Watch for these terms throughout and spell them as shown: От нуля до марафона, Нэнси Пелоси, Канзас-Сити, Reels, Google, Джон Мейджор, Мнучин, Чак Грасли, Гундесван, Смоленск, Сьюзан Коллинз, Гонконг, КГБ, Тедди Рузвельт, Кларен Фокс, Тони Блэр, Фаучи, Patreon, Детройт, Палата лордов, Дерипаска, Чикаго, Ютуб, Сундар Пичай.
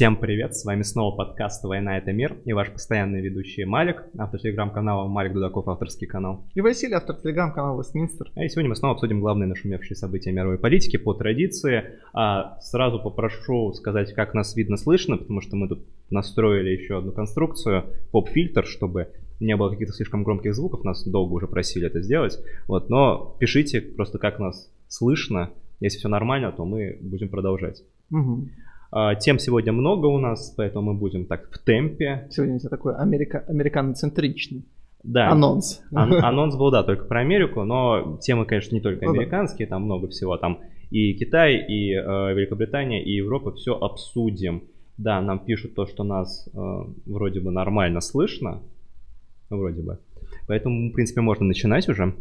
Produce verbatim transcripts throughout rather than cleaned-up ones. Всем привет, с вами снова подкаст «Война – это мир» и ваш постоянный ведущий Малик, автор телеграм-канала Малик Дудаков, авторский канал. И Василий, автор телеграм-канала Вестминстер. И сегодня мы снова обсудим главные нашумевшие события мировой политики по традиции. А сразу попрошу сказать, как нас видно, слышно, потому что мы тут настроили еще одну конструкцию, поп-фильтр, чтобы не было каких-то слишком громких звуков, нас долго уже просили это сделать. Вот, но пишите просто, как нас слышно, если все нормально, то мы будем продолжать. Угу. Тем сегодня много у нас, поэтому мы будем так в темпе. Сегодня у тебя такой америка, американоцентричный да. анонс. Ан- анонс был, да, только про Америку, но темы, конечно, не только американские, ну, да. Там много всего. Там и Китай, и э, Великобритания, и Европа, все обсудим. Да, нам пишут то, что нас э, вроде бы нормально слышно, вроде бы. Поэтому, в принципе, можно начинать уже.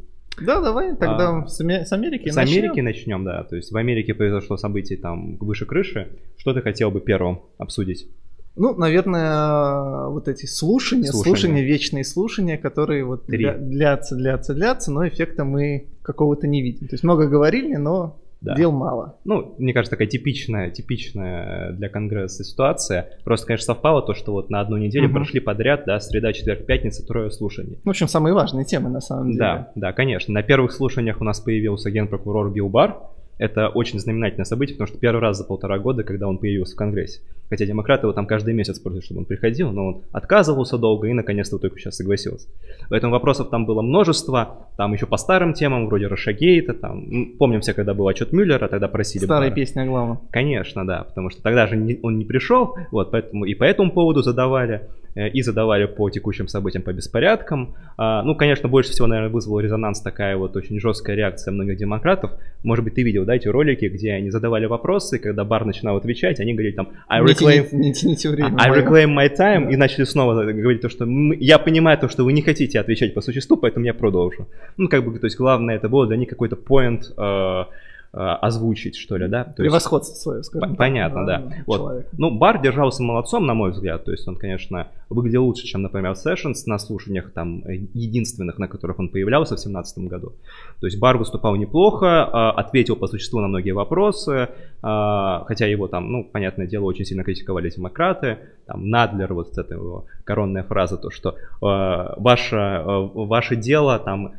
Да, давай тогда а, с Америки с начнем. С Америки начнем, да. То есть в Америке произошло событие там выше крыши. Что ты хотел бы первым обсудить? Ну, наверное, вот эти слушания, слушания, слушания вечные слушания, которые вот Три. длятся, длятся, длятся, но эффекта мы какого-то не видим. То есть много говорили, но да. дел мало. Ну, мне кажется, такая типичная, типичная для Конгресса ситуация. Просто, конечно, совпало то, что вот на одну неделю угу. прошли подряд, да, среда, четверг, пятница, трое слушаний. В общем, самые важные темы, на самом деле. Да, да, конечно. На первых слушаниях у нас появился генпрокурор Билл Бар. Это очень знаменательное событие, потому что первый раз за полтора года, когда он появился в Конгрессе. Хотя демократы его там каждый месяц просят, чтобы он приходил, но он отказывался долго и, наконец-то, вот только сейчас согласился. Поэтому вопросов там было множество, там еще по старым темам, вроде Рошагейта, там, помним все, когда был отчет Мюллера, тогда просили... Старая Бара. Песня глава. Конечно, да, потому что тогда же не, он не пришел, вот, поэтому и по этому поводу задавали, и задавали по текущим событиям, по беспорядкам. А, ну, конечно, больше всего, наверное, вызвала резонанс такая вот очень жесткая реакция многих демократов. Может быть, ты видел, да, эти ролики, где они задавали вопросы, когда Бар начинал отвечать, они говорили там «I reclaim, не тяните, не тяните I reclaim my time» да. и начали снова говорить то, что мы, «я понимаю то, что вы не хотите отвечать по существу, поэтому я продолжу». Ну, как бы, то есть, главное, это было для них какой-то point... Э- озвучить, что ли, да? То превосходство есть... свое, скажем. Понятно, да. да. Вот. Ну, Бар держался молодцом, на мой взгляд. То есть он, конечно, выглядел лучше, чем, например, Сэшенс на слушаниях там единственных, на которых он появлялся в две тысячи семнадцатом году. То есть Бар выступал неплохо, ответил по существу на многие вопросы, хотя его там, ну, понятное дело, очень сильно критиковали демократы. Там Надлер, вот эта его коронная фраза, то, что ваше, ваше дело там...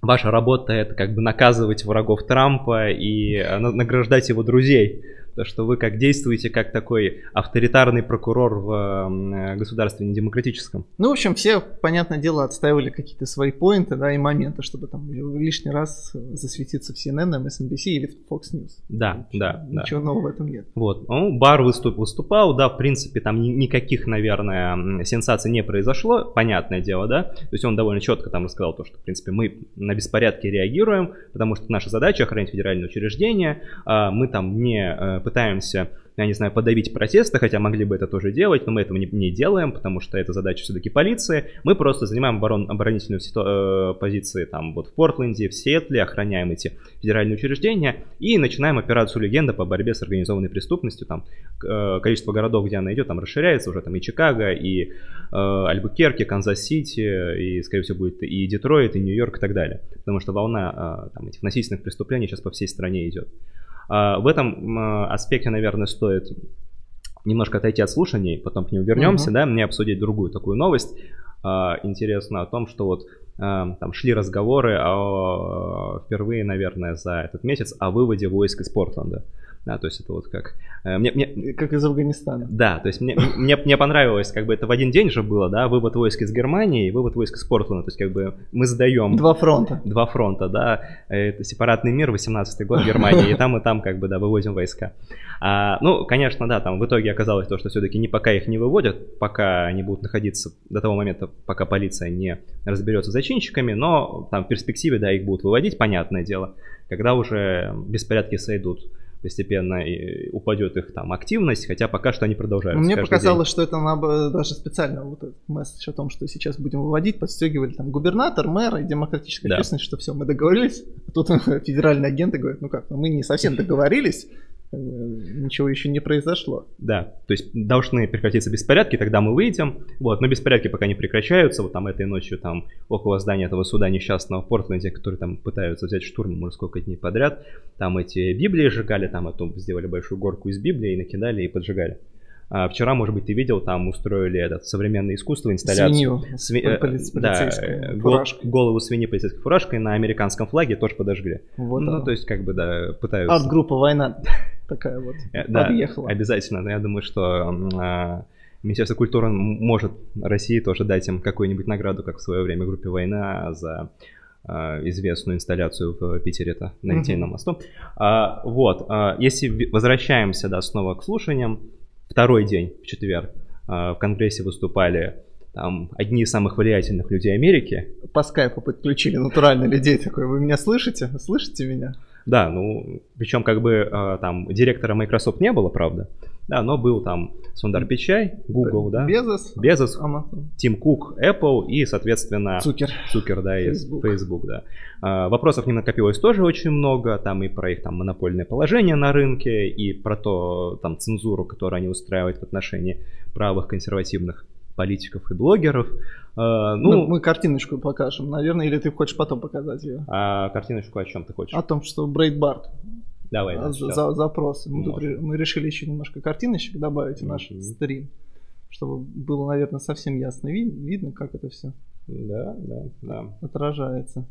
Ваша работа — это как бы наказывать врагов Трампа и награждать его друзей. То, что вы как действуете, как такой авторитарный прокурор в государстве недемократическом. Ну, в общем, все, понятное дело, отстаивали какие-то свои поинты, да, и моменты, чтобы там лишний раз засветиться в си эн эн, эм эс эн би си или в Fox News. Да, и, да. Ничего да. нового в этом нет. Вот, ну, Бар выступ, выступал, да, в принципе, там никаких, наверное, сенсаций не произошло, понятное дело, да. То есть он довольно четко там рассказал то, что, в принципе, мы на беспорядки реагируем, потому что наша задача — охранять федеральные учреждения, мы там не... пытаемся, я не знаю, подавить протесты, хотя могли бы это тоже делать, но мы этого не, не делаем, потому что это задача все-таки полиции. Мы просто занимаем оборон, оборонительную ситу- э, позицию там вот в Портленде, в Сиэтле, охраняем эти федеральные учреждения и начинаем операцию «Легенда» по борьбе с организованной преступностью. Там э, количество городов, где она идет, там расширяется уже, там и Чикаго, и э, Альбукерке, Канзас-Сити, и, скорее всего, будет и Детройт, и Нью-Йорк и так далее, потому что волна э, там, этих насильственных преступлений сейчас по всей стране идет. В этом аспекте, наверное, стоит немножко отойти от слушаний, потом к ним вернемся, uh-huh. да, мне обсудить другую такую новость. Интересно о том, что вот там шли разговоры о, впервые, наверное, за этот месяц о выводе войск из Портленда. Да, то есть это вот как... Мне, мне... Как из Афганистана. Да, то есть мне, мне, мне понравилось, как бы это в один день же было, да, вывод войск из Германии и вывод войск из Портленда, то есть как бы мы сдаем... Два фронта. Два фронта, да, это сепаратный мир, восемнадцатый год Германии, и там, и там как бы, да, выводим войска. А, ну, конечно, да, там в итоге оказалось то, что все-таки не пока их не выводят, пока они будут находиться до того момента, пока полиция не разберется с зачинщиками, но там в перспективе, да, их будут выводить, понятное дело, когда уже беспорядки сойдут. Постепенно упадет их там активность, хотя пока что они продолжаются. Мне показалось, день. Что это надо даже специально вот этот месседж о том, что сейчас будем выводить, подстегивали там губернатор, мэр и демократическая да. честность, что все, мы договорились. А тут федеральные агенты говорят, ну как, мы не совсем договорились, ничего еще не произошло. Да, то есть должны прекратиться беспорядки, тогда мы выйдем. Вот, но беспорядки пока не прекращаются. Вот там этой ночью там около здания этого суда несчастного в Портленде, которые там пытаются взять штурмом уже сколько дней подряд, там эти Библии сжигали, там а то сделали большую горку из Библии и накидали и поджигали. А, вчера, может быть, ты видел, там устроили этот, современное искусство, инсталляцию. Свинью. Сви... Полиц... Да, гол... голову свиньи полицейской фуражкой на американском флаге тоже подожгли. Вот ну, оно. То есть, как бы, да, пытаются. Арт-группа «Война» такая вот подъехала. Обязательно. Я думаю, что Министерство культуры может России тоже дать им какую-нибудь награду, как в свое время группе «Война» за известную инсталляцию в Питере-то на Литейном мосту. А, вот, а, если возвращаемся, да, снова к слушаниям, второй день, в четверг, а, в Конгрессе выступали там одни из самых влиятельных людей Америки. По скайпу подключили натурально людей, такой, вы меня слышите? Слышите меня? Да, ну, причем как бы а, там директора Microsoft не было, правда, да, но был там Сундар Пичай, Google, да, Безос, Безос, Amazon, Тим Кук, Apple и, соответственно, Цукер, Цукер, да, Facebook. И Facebook, да. А, вопросов не накопилось тоже очень много, там и про их там монопольное положение на рынке, и про то, там, цензуру, которую они устраивают в отношении правых консервативных политиков и блогеров. А, ну, мы, мы картиночку покажем, наверное, или ты хочешь потом показать ее? А картиночку о чем ты хочешь? О том, что Брейтбарт. Давай. Да, за, за, запросы. Мы, тут, мы решили еще немножко картиночек добавить в наш mm-hmm. стрим, чтобы было, наверное, совсем ясно вид, видно, как это все да, да, да. отражается.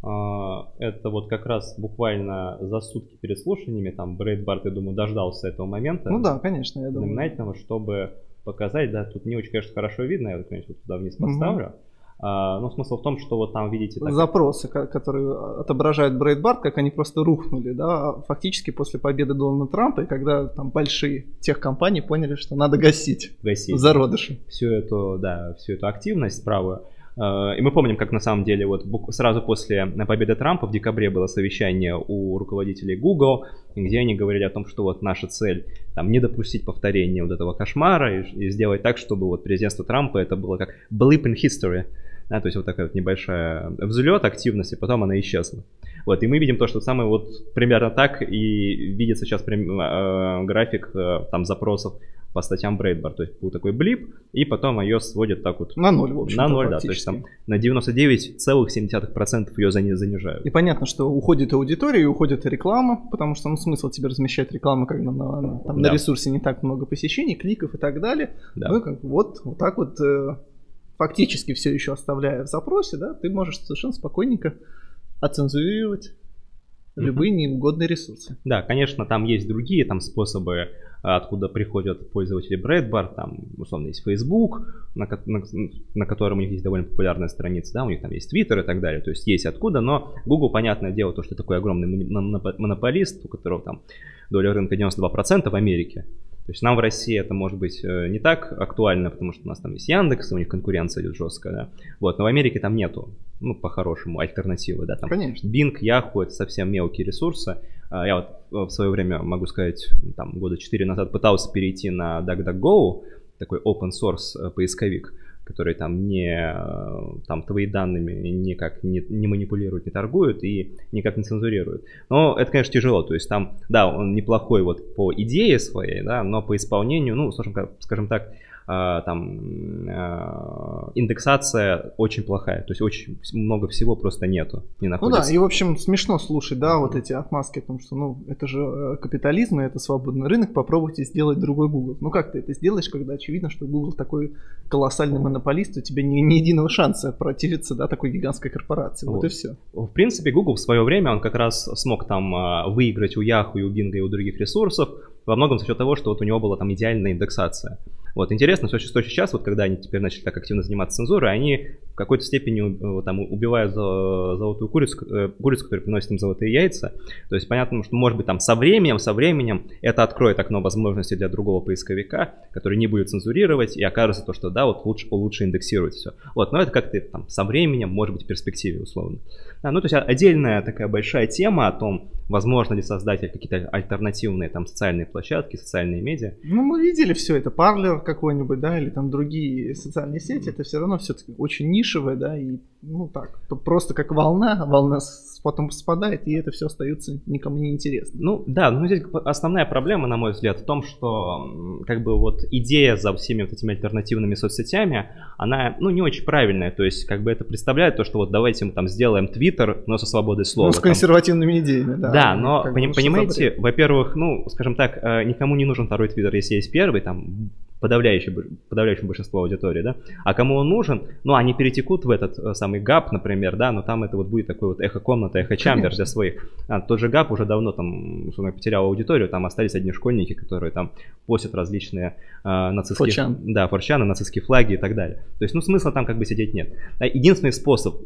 А, это вот как раз буквально за сутки перед слушаниями, там Брейтбарт, я думаю, дождался этого момента. Ну да, конечно, я думаю. Знаменательного, чтобы показать, да, тут не очень, конечно, хорошо видно, я вот, конечно, туда вниз поставлю. Mm-hmm. Uh, ну, смысл в том, что вот там, видите... Так... Запросы, которые отображают Брейтбарт, как они просто рухнули, да, фактически после победы Дональда Трампа, и когда там большие техкомпании поняли, что надо гасить, гасить. зародыши. Всю эту, да, всю эту активность правую. Uh, и мы помним, как на самом деле вот сразу после победы Трампа в декабре было совещание у руководителей Google, где они говорили о том, что вот наша цель там не допустить повторения вот этого кошмара и, и сделать так, чтобы вот президентство Трампа это было как blip in history, да, то есть вот такая вот небольшая взлет, активность, и потом она исчезла. Вот, и мы видим то, что самое вот примерно так и видится сейчас э, график э, там запросов по статьям Брейтбарт, то есть был такой блип, и потом ее сводят так вот на ноль, в общем-то, на ноль, да, то есть там на девяносто девять целых семь десятых процента ее занижают. И понятно, что уходит аудитория и уходит реклама, потому что ну, смысл теперь размещать рекламу, когда на, там, да. на ресурсе не так много посещений, кликов и так далее. Да. Ну и как вот, вот так вот э, фактически все еще оставляя в запросе, да, ты можешь совершенно спокойненько оцензурировать любые неугодные ресурсы. Да, конечно, там есть другие там способы, откуда приходят пользователи Брейтбарт, там, условно, есть Facebook, на, на, на котором у них есть довольно популярная страница, да, у них там есть Twitter и так далее, то есть есть откуда, но Google, понятное дело, то, что такой огромный монополист, у которого там доля рынка девяносто два процента в Америке, то есть нам в России это может быть не так актуально, потому что у нас там есть Яндекс, у них конкуренция идет жесткая, да? Вот, но в Америке там нету, ну, по-хорошему, альтернативы, да, там Конечно. Bing, Yahoo, это совсем мелкие ресурсы. Я вот в свое время, могу сказать, там, года четыре назад пытался перейти на DuckDuckGo, такой open source поисковик, который там не там, твои данными никак не, не манипулирует, не торгует и никак не цензурирует. Но это, конечно, тяжело. То есть там, да, он неплохой вот по идее своей, да, но по исполнению, ну, скажем, скажем так, там индексация очень плохая, то есть очень много всего просто нету, не находится. Ну да, и в общем смешно слушать, да, вот эти отмазки о том, что ну это же капитализм, это свободный рынок, попробуйте сделать другой Google. Ну как ты это сделаешь, когда очевидно, что Google такой колоссальный монополист, у тебя ни, ни единого шанса противиться, да, такой гигантской корпорации, вот, вот и все. В принципе, Google в свое время, он как раз смог там выиграть у Yahoo, и у Bing, и у других ресурсов, во многом за счет того, что вот у него была там идеальная индексация. Вот, интересно, что сейчас, вот, когда они теперь начали так активно заниматься цензурой, они в какой-то степени там, убивают золотую курицу, курицу, которая приносит им золотые яйца. То есть понятно, что, может быть, там со временем, со временем это откроет окно возможностей для другого поисковика, который не будет цензурировать, и окажется то, что да, вот лучше, лучше индексировать все. Вот, но это как-то там со временем, может быть, в перспективе, условно. А, ну, то есть отдельная такая большая тема о том, возможно ли создать какие-то альтернативные там социальные площадки, социальные медиа. Ну, мы видели все это, Парлер какой-нибудь, да, или там другие социальные сети, это все равно все-таки очень нишевые нишевое, да, и ну так, просто как волна, волна потом спадает, и это все остается никому не интересно. Ну да, ну здесь основная проблема, на мой взгляд, в том, что как бы вот идея за всеми вот этими альтернативными соцсетями, она, ну, не очень правильная, то есть как бы это представляет то, что вот давайте мы там сделаем Твиттер, но со свободой слова. Ну, с консервативными там идеями, да. Да, но пони- понимаете, забрать. Во-первых, ну, скажем так, никому не нужен второй Твиттер, если есть первый, там, подавляющему большинству аудитории, да, а кому он нужен, ну, они перетекут в этот самый Гап, например, да, но там это вот будет такой вот эхо-комната, эхо-чамбер для своих. А, тот же Гап уже давно там потерял аудиторию, там остались одни школьники, которые там постят различные э, нацистские... Форчан. Да, форчаны, нацистские флаги и так далее. То есть, ну, смысла там как бы сидеть нет. Единственный способ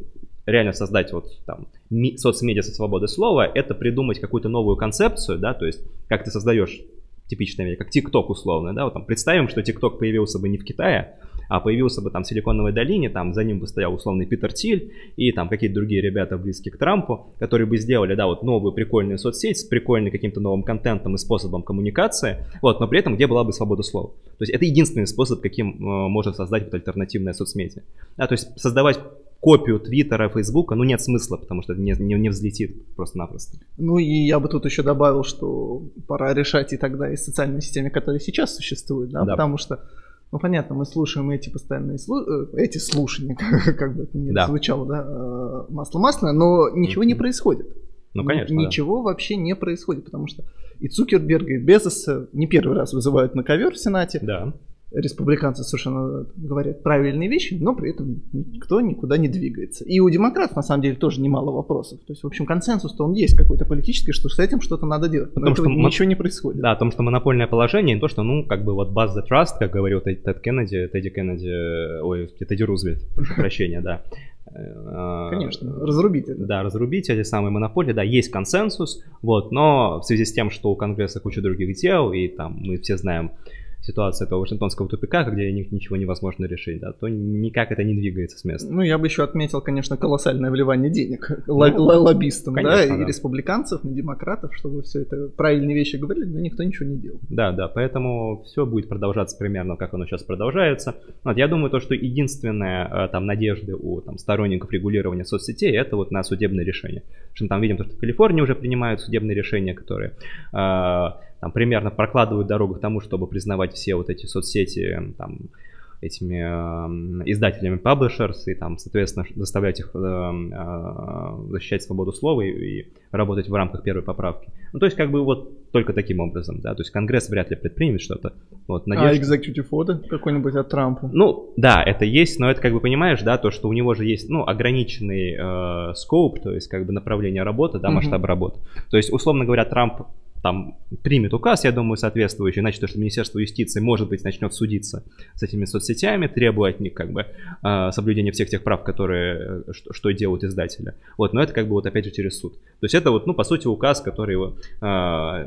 реально создать вот там ми- соцмедиа со свободой слова, это придумать какую-то новую концепцию, да, то есть, как ты создаешь... типичными, как ТикТок условно, да, вот там представим, что ТикТок появился бы не в Китае, а появился бы там в Силиконовой долине, там за ним бы стоял условный Питер Тиль и там какие-то другие ребята близкие к Трампу, которые бы сделали, да, вот новую прикольную соцсеть с прикольным каким-то новым контентом и способом коммуникации, вот, но при этом где была бы свобода слова. То есть это единственный способ, каким э, можно создать вот альтернативное соцмедиа. Да, то есть создавать копию Твиттера, Фейсбука, ну, нет смысла, потому что это не, не, не взлетит просто-напросто. Ну, и я бы тут еще добавил, что пора решать и тогда и с социальными сетями, которые сейчас существуют, да, да. Потому что, ну, понятно, мы слушаем эти постоянные слу... эти слушания, как бы это ни да. звучало, да, масло-масло, но ничего mm-hmm. не происходит. Ну, конечно, ничего да. вообще не происходит, потому что и Цукерберга, и Безоса не первый раз вызывают на ковер в Сенате. Да. Республиканцы совершенно говорят правильные вещи, но при этом никто никуда не двигается. И у демократов, на самом деле, тоже немало вопросов. То есть, в общем, консенсус-то он есть какой-то политический, что с этим что-то надо делать. Но потому этого что ничего мон... не происходит. Да, о том, что монопольное положение, и то, что, ну, как бы вот buzz the trust, как говорил Тед Кеннеди, Тедди Кеннеди, ой, Тедди Рузвельт, прошу прощения, да. Конечно, разрубить это. Да, разрубить эти самые монополии, да, есть консенсус, вот, но в связи с тем, что у Конгресса куча других дел, и там мы все знаем ситуация этого Вашингтонского тупика, где ничего невозможно решить, да, то никак это не двигается с места. Ну, я бы еще отметил, конечно, колоссальное вливание денег ну, л- л- лоббистам, конечно, да, и да. республиканцев, и демократов, чтобы все это правильные вещи говорили, но никто ничего не делал. Да, да, поэтому все будет продолжаться примерно, как оно сейчас продолжается. Вот, я думаю, то, что единственная там надежда у там, сторонников регулирования соцсетей, это вот на судебные решения. Потому что мы там видим, что в Калифорнии уже принимают судебные решения, которые... Там, примерно прокладывают дорогу к тому, чтобы признавать все вот эти соцсети там, этими э, издателями паблишерс и там, соответственно, заставлять их э, э, защищать свободу слова и, и работать в рамках первой поправки. Ну, то есть, как бы вот только таким образом, да, то есть Конгресс вряд ли предпримет что-то. Вот, надеюсь, а executive order какой-нибудь от Трампа? Ну, да, это есть, но это, как бы, понимаешь, да, то, что у него же есть, ну, ограниченный э, scope, то есть, как бы, направление работы, да, масштаб mm-hmm. работы. То есть, условно говоря, Трамп там примет указ, я думаю, соответствующий, иначе то, что Министерство юстиции, может быть, начнет судиться с этими соцсетями, требуя от них как бы соблюдения всех тех прав, которые, что, что делают издатели. Вот, но это как бы вот опять же через суд. То есть это вот, ну, по сути, указ, который его, да,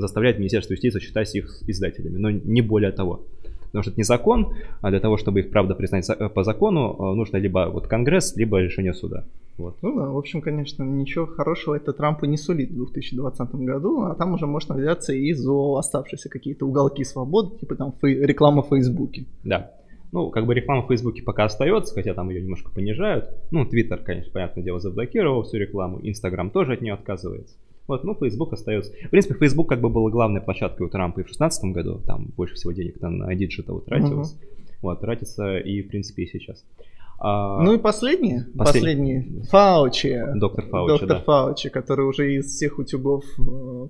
заставляет Министерство юстиции считать их издателями, но не более того. Потому что это не закон, а для того, чтобы их правда признать по закону, нужно либо вот Конгресс, либо решение суда. Вот. Ну да, в общем, конечно, ничего хорошего это Трампу не сулит в две тысячи двадцатом году, а там уже можно взяться и за оставшиеся какие-то уголки свободы, типа там фей- реклама в Фейсбуке. Да. Ну, как бы реклама в Фейсбуке пока остается, хотя там ее немножко понижают. Ну, Твиттер, конечно, понятное дело, заблокировал всю рекламу, Инстаграм тоже от нее отказывается. Вот, ну, Facebook остается. В принципе, Facebook как бы была главной площадкой у Трампа и в две тысячи шестнадцатом году. Там больше всего денег там на диджитал тратилось. Uh-huh. Вот, тратится и, в принципе, и сейчас. А... Ну и последний. Последний. последний. Фаучи. Доктор Фаучи, Доктор да. Фаучи, который уже из всех утюгов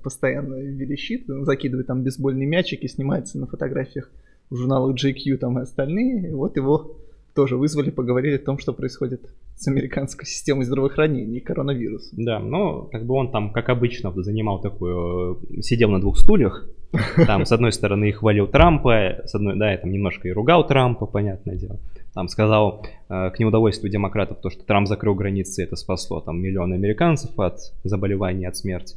постоянно верещит, закидывает там бейсбольные мячики, снимается на фотографиях в журналах джей кью там и остальные. И вот его тоже вызвали, поговорили о том, что происходит с американской системой здравоохранения и коронавирус. Да, ну, как бы он там, как обычно, занимал такую... Сидел на двух стульях. Там, с одной стороны, и хвалил Трампа, с одной, да, и там немножко и ругал Трампа, понятное дело. Там сказал э, к неудовольствию демократов то, что Трамп закрыл границы, это спасло там миллионы американцев от заболеваний, от смерти.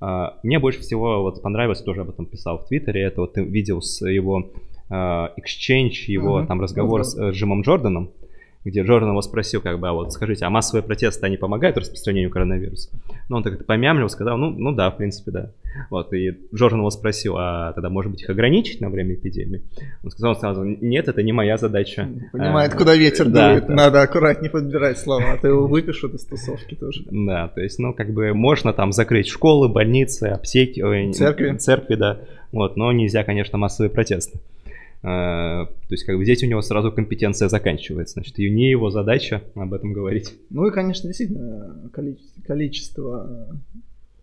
Э, мне больше всего вот понравилось, тоже об этом писал в Твиттере, это вот видео с его... Exchange, его uh-huh. там разговор uh-huh. с Джимом Джорданом, где Джордан его спросил, как бы, а вот скажите, а массовые протесты, они помогают распространению коронавируса? Ну, он так это помямлил, сказал, ну, ну да, в принципе, да. Вот, и Джордан его спросил, а тогда, может быть, их ограничить на время эпидемии? Он сказал сразу, нет, это не моя задача. Понимает, а, куда ветер да, дует, да. Надо аккуратнее подбирать слова, а то его выпишут из тусовки тоже. Да, то есть, ну, как бы, можно там закрыть школы, больницы, аптеки, церкви, церкви да, вот, но нельзя, конечно, массовые протесты. То есть, как бы, здесь у него сразу компетенция заканчивается, значит, и не его задача об этом говорить. Ну и, конечно, действительно, количество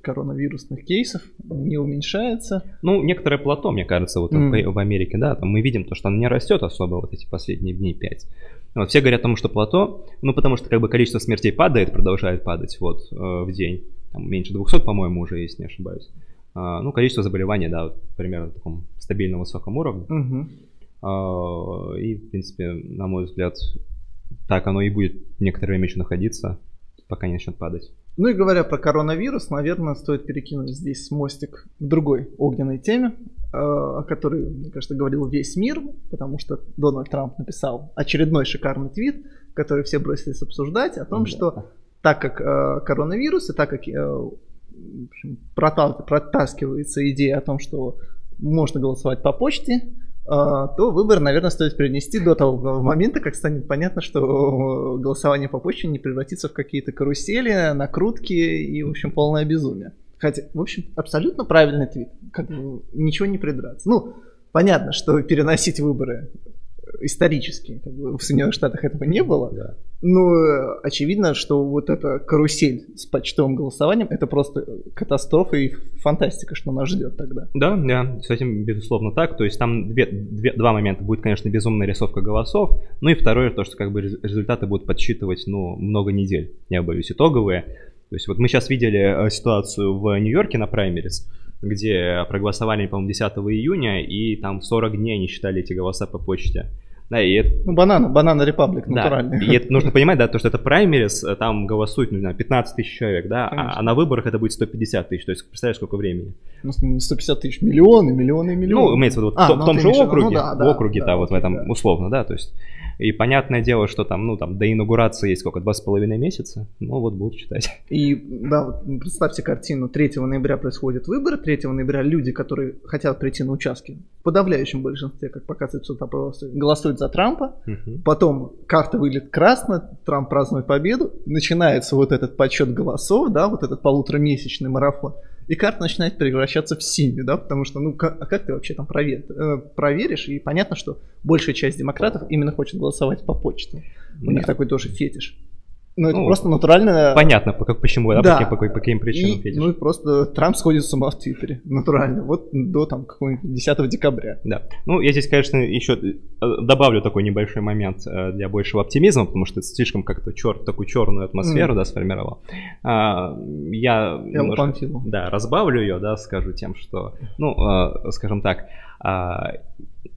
коронавирусных кейсов не уменьшается. Ну, некоторое плато, мне кажется, вот mm. в Америке, да, там мы видим то, что оно не растет особо вот эти последние дни пять. Вот, все говорят о том, что плато, ну, потому что, как бы, количество смертей падает, продолжает падать вот в день. Там меньше двухсот, по-моему, уже, если не ошибаюсь. Ну, количество заболеваний, да, вот, примерно в таком стабильно высоком уровне. Mm-hmm. И, в принципе, на мой взгляд, так оно и будет некоторое время еще находиться, пока не начнет падать. Ну и говоря про коронавирус, наверное, стоит перекинуть здесь мостик к другой огненной теме, о которой, мне кажется, говорил весь мир, потому что Дональд Трамп написал очередной шикарный твит, который все бросились обсуждать, о том, mm-hmm. что так как коронавирус и так как в общем, протаскивается идея о том, что можно голосовать по почте, то выбор, наверное, стоит перенести до того момента, как станет понятно, что голосование по почте не превратится в какие-то карусели, накрутки и, в общем, полное безумие. Хотя, в общем, абсолютно правильный твит, как бы ничего не придраться. Ну, понятно, что переносить выборы исторически, как бы в Соединенных Штатах этого не было, да. Но очевидно, что вот эта карусель с почтовым голосованием, это просто катастрофа и фантастика, что нас ждет тогда. Да, да, с этим безусловно так, то есть там две, две, два момента, будет, конечно, безумная рисовка голосов, ну и второе, то, что как бы результаты будут подсчитывать, ну, много недель, я боюсь, итоговые, то есть вот мы сейчас видели ситуацию в Нью-Йорке на праймерис, где проголосовали, по-моему, десятого июня, и там сорок дней не считали эти голоса по почте. Да, и это... Ну, банана, банана репаблик, да. Натуральный. И это нужно понимать, да, то, что это праймерис, там голосует, ну, пятнадцать тысяч человек, да, а, а на выборах это будет сто пятьдесят тысяч, то есть, представляешь, сколько времени? Ну, сто пятьдесят тысяч, миллионы, миллионы, миллионы. Ну, имеется в виду, вот, а, в, в том же округе, ну, да, в округе, да, да, вот в этом, да. Условно, да, то есть, и понятное дело, что там, ну, там, до инаугурации есть сколько, два с половиной месяца, ну, вот будут читать. И, да, вот, представьте картину, третьего ноября происходят выборы, третьего ноября люди, которые хотят прийти на участки, в подавляющем большинстве, как показывает все опросы, голосуют за Трампа, uh-huh. Потом карта выглядит красная, Трамп празднует победу, начинается вот этот подсчет голосов, да, вот этот полуторамесячный марафон, и карта начинает превращаться в синюю, да, потому что, ну, как, а как ты вообще там провер, э, проверишь, и понятно, что большая часть демократов именно хочет голосовать по почте, у да. них такой тоже фетиш. Ну, это ну, просто натурально... Понятно, по, как, почему, да, да. По, по, по каким причинам и, фетиш. Ну, и просто Трамп сходит с ума в Твиттере, натурально, вот до там какого-нибудь десятого декабря. Да, ну, я здесь, конечно, еще добавлю такой небольшой момент для большего оптимизма, потому что это слишком как-то черт, такую черную атмосферу, mm. да, сформировал. А, я немножко, да, разбавлю ее, да, скажу тем, что, ну, а, скажем так... А,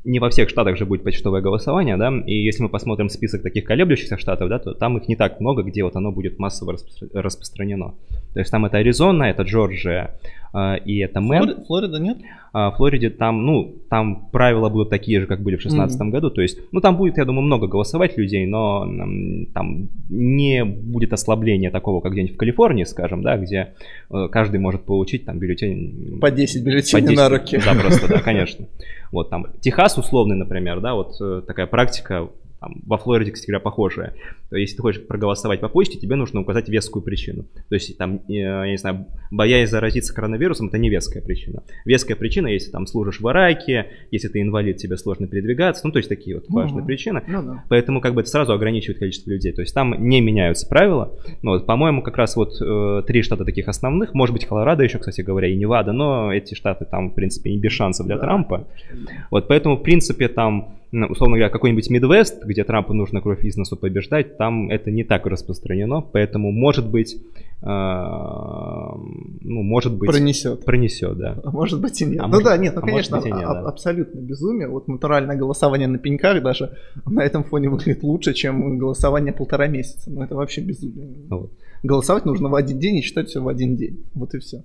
не во всех штатах же будет почтовое голосование, да, и если мы посмотрим список таких колеблющихся штатов, да, то там их не так много, где вот оно будет массово распро- распространено. То есть там это Аризона, это Джорджия э, и это Мэн. Флори- Флорида нет? А, в Флориде там, ну, там правила будут такие же, как были в две тысячи шестнадцатом mm-hmm. году, то есть, ну, там будет, я думаю, много голосовать людей, но там не будет ослабления такого, как где-нибудь в Калифорнии, скажем, да, где э, каждый может получить там бюллетень. По десять бюллетеней по десять, на руки. Да, просто, да, конечно. Вот там Техас условный, например, да, вот э, такая практика, там, во Флориде, кстати говоря, похожая. То есть, если ты хочешь проголосовать по почте, тебе нужно указать вескую причину. То есть, там, э, я не знаю, боясь заразиться коронавирусом, это не веская причина. Веская причина, если там служишь в Ираке, если ты инвалид, тебе сложно передвигаться, ну, то есть, такие вот важные угу. причины. Ну, да. Поэтому, как бы, это сразу ограничивает количество людей. То есть, там не меняются правила. Ну, вот, по-моему, как раз вот э, три штата таких основных, может быть, Колорадо еще, кстати говоря, и Невада, но эти штаты там, в принципе, и без шансов для да. Трампа. Вот, поэтому, в принципе, там... Условно говоря, какой-нибудь Мидвест, где Трампу нужно кровь из носу побеждать, там это не так распространено, поэтому, может быть, э, ну, может быть... Пронесет. Пронесет, да. А может быть и нет. А ну может, да, нет, ну, а конечно, быть, а, нет, а, да. абсолютно безумие. Вот натуральное голосование на пеньках даже на этом фоне выглядит лучше, чем голосование полтора месяца. Ну, это вообще безумие. Вот. Голосовать нужно в один день и считать все в один день. Вот и все.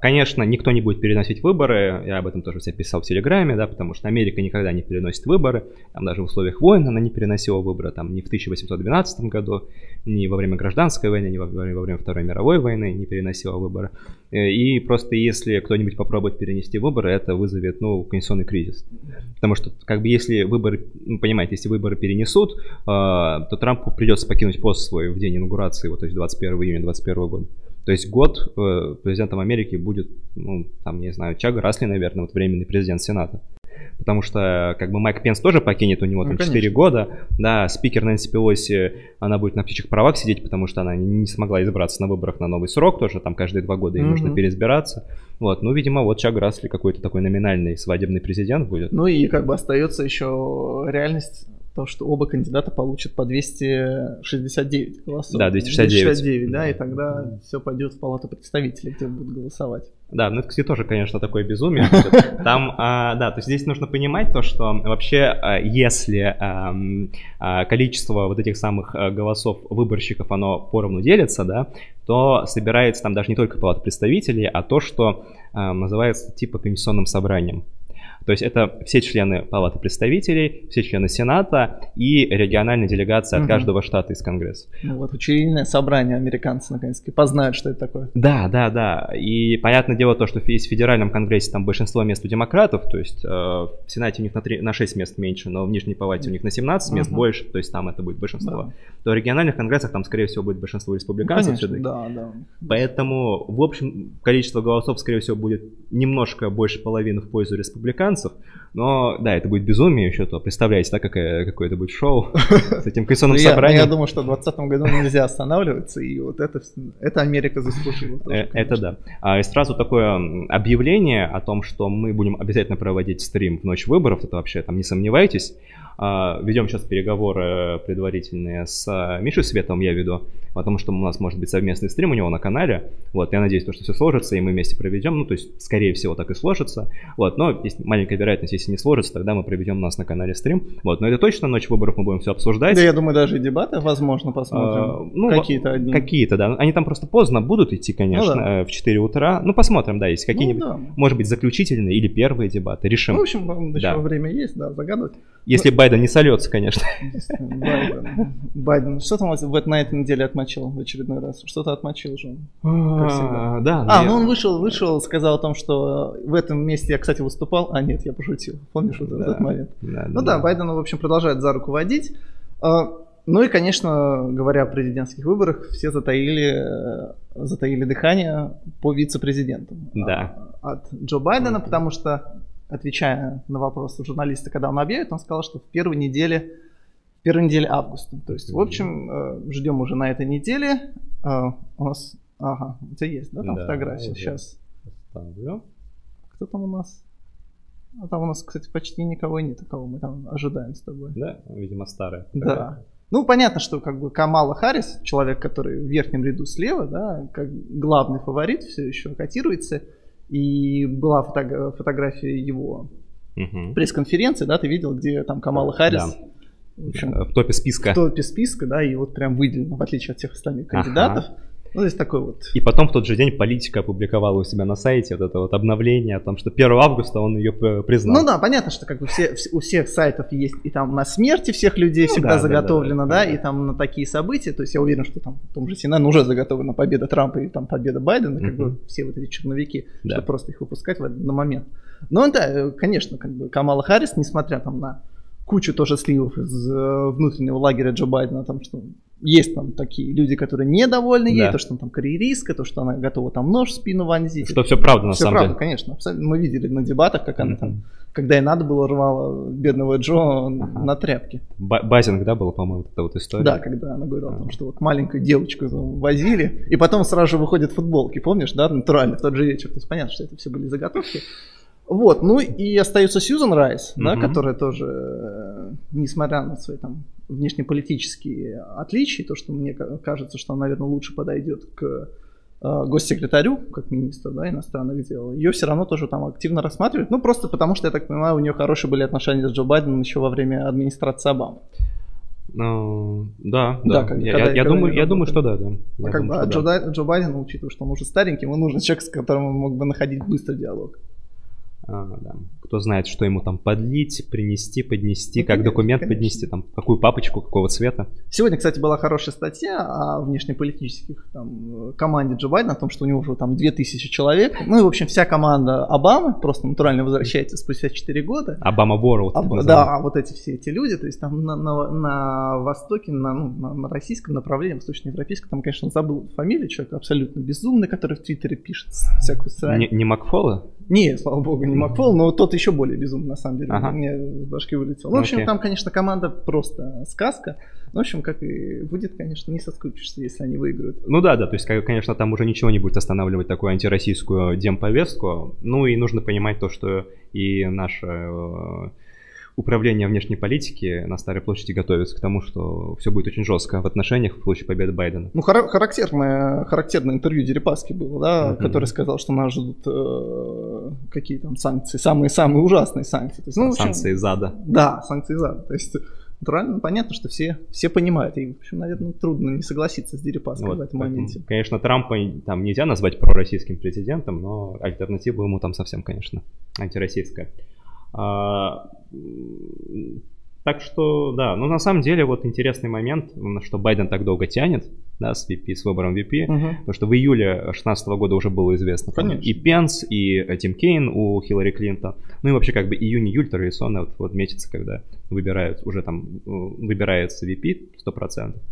Конечно, никто не будет переносить выборы, я об этом тоже все писал в Телеграме, да, потому что Америка никогда не переносит выборы, там даже в условиях войн она не переносила выборы, там ни в тысяча восемьсот двенадцатом году, ни во время гражданской войны, ни во время Второй мировой войны не переносила выборы. И просто если кто-нибудь попробует перенести выборы, это вызовет, ну, конституционный кризис. Потому что, как бы, если выборы, ну, понимаете, если выборы перенесут, то Трампу придется покинуть пост свой в день инаугурации, вот, то есть двадцать первого июня две тысячи двадцать первого года. То есть год президентом Америки будет, ну, там, не знаю, Чак Грасли, наверное, вот временный президент Сената. Потому что, как бы, Майк Пенс тоже покинет, у него там, ну, четыре года. Да, спикер Нэнси Пелоси, она будет на птичьих правах сидеть, потому что она не смогла избраться на выборах на новый срок тоже, там каждые два года ей угу. нужно переизбираться. Вот, ну, видимо, вот Чак Грасли какой-то такой номинальный свадебный президент будет. Ну и, как бы, остается еще реальность... То, что оба кандидата получат по двести шестьдесят девять голосов. Да, двести шестьдесят девять. двести шестьдесят девять, да, и тогда да. все пойдет в Палату представителей, где будут голосовать. Да, ну это, кстати, тоже, конечно, такое безумие. Там, да, то есть здесь нужно понимать то, что вообще, если количество вот этих самых голосов выборщиков, оно поровну делится, да, то собирается там даже не только Палата представителей, а то, что называется типа комиссионным собранием. То есть это все члены Палаты представителей, все члены Сената и региональная делегация от каждого штата из Конгресса. Ну вот, учредительное собрание, американцы наконец-таки познают, что это такое. Да, да, да. И понятное дело то, что в федеральном Конгрессе там большинство мест у демократов, то есть э, в Сенате у них на, три, на шесть мест меньше, но в Нижней Палате у них на семнадцать мест угу. больше, то есть там это будет большинство. Да. То в региональных Конгрессах там, скорее всего, будет большинство республиканцев. Ну, конечно, да, да. Поэтому, в общем, количество голосов, скорее всего, будет немножко больше половины в пользу республиканцев. Но, да, это будет безумие еще то. Представляете, да, какое, какое это будет шоу с этим конституционным собранием. Я думаю, что в двадцатом году нельзя останавливаться, и вот это, это Америка заслужила. Это да. И сразу такое объявление о том, что мы будем обязательно проводить стрим в ночь выборов, это вообще там не сомневайтесь. Ведем сейчас переговоры предварительные с Мишей Световым, я веду, потому что у нас может быть совместный стрим у него на канале. Вот, я надеюсь, что все сложится, и мы вместе проведем. Ну, то есть, скорее всего, так и сложится. Вот, но есть маленькая вероятность, если не сложится, тогда мы проведем у нас на канале стрим. Вот, но это точно ночь выборов, мы будем все обсуждать. Да, я думаю, даже и дебаты, возможно, посмотрим. А, ну, какие-то одни. Какие-то, да. Они там просто поздно будут идти, конечно, ну, да. в четыре утра. Ну, посмотрим, да, есть какие-нибудь, ну, да. может быть, заключительные или первые дебаты. Решим. Ну, в общем, вам еще да. время есть, да, загадывать. Если ну, Байден не сольется, конечно. Байден. Байден. Что там вот на этой неделе отмочил в очередной раз? Что-то отмочил уже. А, да, а, ну он вышел, вышел, сказал о том, что в этом месте я, кстати, выступал. А нет, я пошутил. Помнишь вот да, этот момент? Да, ну да, да, Байден, в общем, продолжает за руку водить. Ну и, конечно, говоря о президентских выборах, все затаили, затаили дыхание по вице-президенту да. от Джо Байдена, потому что, отвечая на вопрос журналиста, когда он объявит, он сказал, что в первой неделе, в первой неделе августа. То есть, в общем, ждем уже на этой неделе. У нас, ага, у тебя есть, да, там да, фотография? Сейчас. Оставлю. Кто там у нас? А там у нас, кстати, почти никого нет, кого мы там ожидаем с тобой. Да, видимо, старая. Да. Ну, понятно, что, как бы, Камала Харрис, человек, который в верхнем ряду слева, да, как главный фаворит, все еще котируется. И была фото- фотография его угу. пресс-конференции, да, ты видел, где там Камала Харрис. Да. В, общем, в топе списка. В топе списка, да, и вот прям выделено, в отличие от всех остальных кандидатов. Ага. Ну, здесь такой вот. И потом в тот же день политика опубликовала у себя на сайте вот это вот обновление о том, что первого августа он ее признал. Ну да, понятно, что, как бы, все, у всех сайтов есть и там на смерти всех людей ну, всегда да, заготовлено, да, да, да, да, да, и там на такие события. То есть я уверен, что там в том же Сенате уже заготовлена победа Трампа и там победа Байдена, как бы все вот эти черновики, да. чтобы просто их выпускать в один момент. Ну да, конечно, как бы Камала Харрис, несмотря там на кучу тоже сливов из внутреннего лагеря Джо Байдена, там что есть там такие люди, которые недовольны ей, да. то, что она там карьеристка, то, что она готова там нож в спину вонзить. Что все правда, на все самом правда, деле. Конечно. Абсолютно. Мы видели на дебатах, как она mm-hmm. там, когда ей надо было, рвала бедного Джо ага. на тряпке. Базинг, да, была, по-моему, эта вот история? Да, когда она говорила о том, что вот маленькую девочку возили, и потом сразу же выходят футболки, помнишь, да, натурально, в тот же вечер. То есть понятно, что это все были заготовки. Вот, ну и остается Сьюзан Райс, да, uh-huh. которая тоже, несмотря на свои там внешнеполитические отличия, то, что мне кажется, что она, наверное, лучше подойдет к э, госсекретарю, как министр, да, иностранных дел, ее все равно тоже там активно рассматривают, ну просто потому что, я так понимаю, у нее хорошие были отношения с Джо Байденом еще во время администрации Обамы. Ну, да, да. да как, я, когда, я, когда думаю, я думаю, что да. да. А как думаю, бы, а Джо, да. Джо Байден, учитывая, что он уже старенький, ему нужен человек, с которым он мог бы находить быстрый диалог. А, да. Кто знает, что ему там подлить, принести, поднести, ну, как конечно, документ конечно. поднести, там, какую папочку, какого цвета. Сегодня, кстати, была хорошая статья о внешнеполитических там, команде Джо Байдена, о том, что у него уже там две тысячи человек. Ну и, в общем, вся команда Обамы просто натурально возвращается спустя четыре года. Обама Ворлд. Об... Да, вот эти все эти люди, то есть там на, на, на Востоке, на, ну, на российском направлении, восточноевропейском, там, конечно, забыл фамилию человека, абсолютно безумный, который в Твиттере пишет всякую срань. Не, не Макфола? Не, слава богу, не Макфол, но тот еще более безумный, на самом деле, ага. мне с башки вылетел. Ну, в общем, okay. там, конечно, команда просто сказка. В общем, как и будет, конечно, не соскучишься, если они выиграют. Ну да, да, то есть, конечно, там уже ничего не будет останавливать такую антироссийскую демповестку. Ну и нужно понимать то, что и наше управление внешней политики на Старой площади готовится к тому, что все будет очень жестко в отношениях в случае победы Байдена. Ну, характерное, характерное интервью Дерипаски было, да, mm-hmm. который сказал, что нас ждут э, какие там санкции, самые-самые ужасные санкции. То есть, ну, санкции из ада. Да, санкции из ада. То есть, натурально понятно, что все, все понимают. И, в общем, наверное, трудно не согласиться с Дерипаской вот, в этом моменте. Конечно, Трампа там нельзя назвать пророссийским президентом, но альтернатива ему там совсем, конечно, антироссийская. А, так что, да, ну на самом деле вот интересный момент, что Байден так долго тянет, да, с ви пи, с выбором ви пи, угу. потому что в июле две тысячи шестнадцатого года уже было известно там, и Пенс, и Тим Кейн у Хиллари Клинтон, ну и вообще как бы июнь-июль традиционно вот, вот месяцы, когда выбирают, уже там выбирается ви пи сто процентов.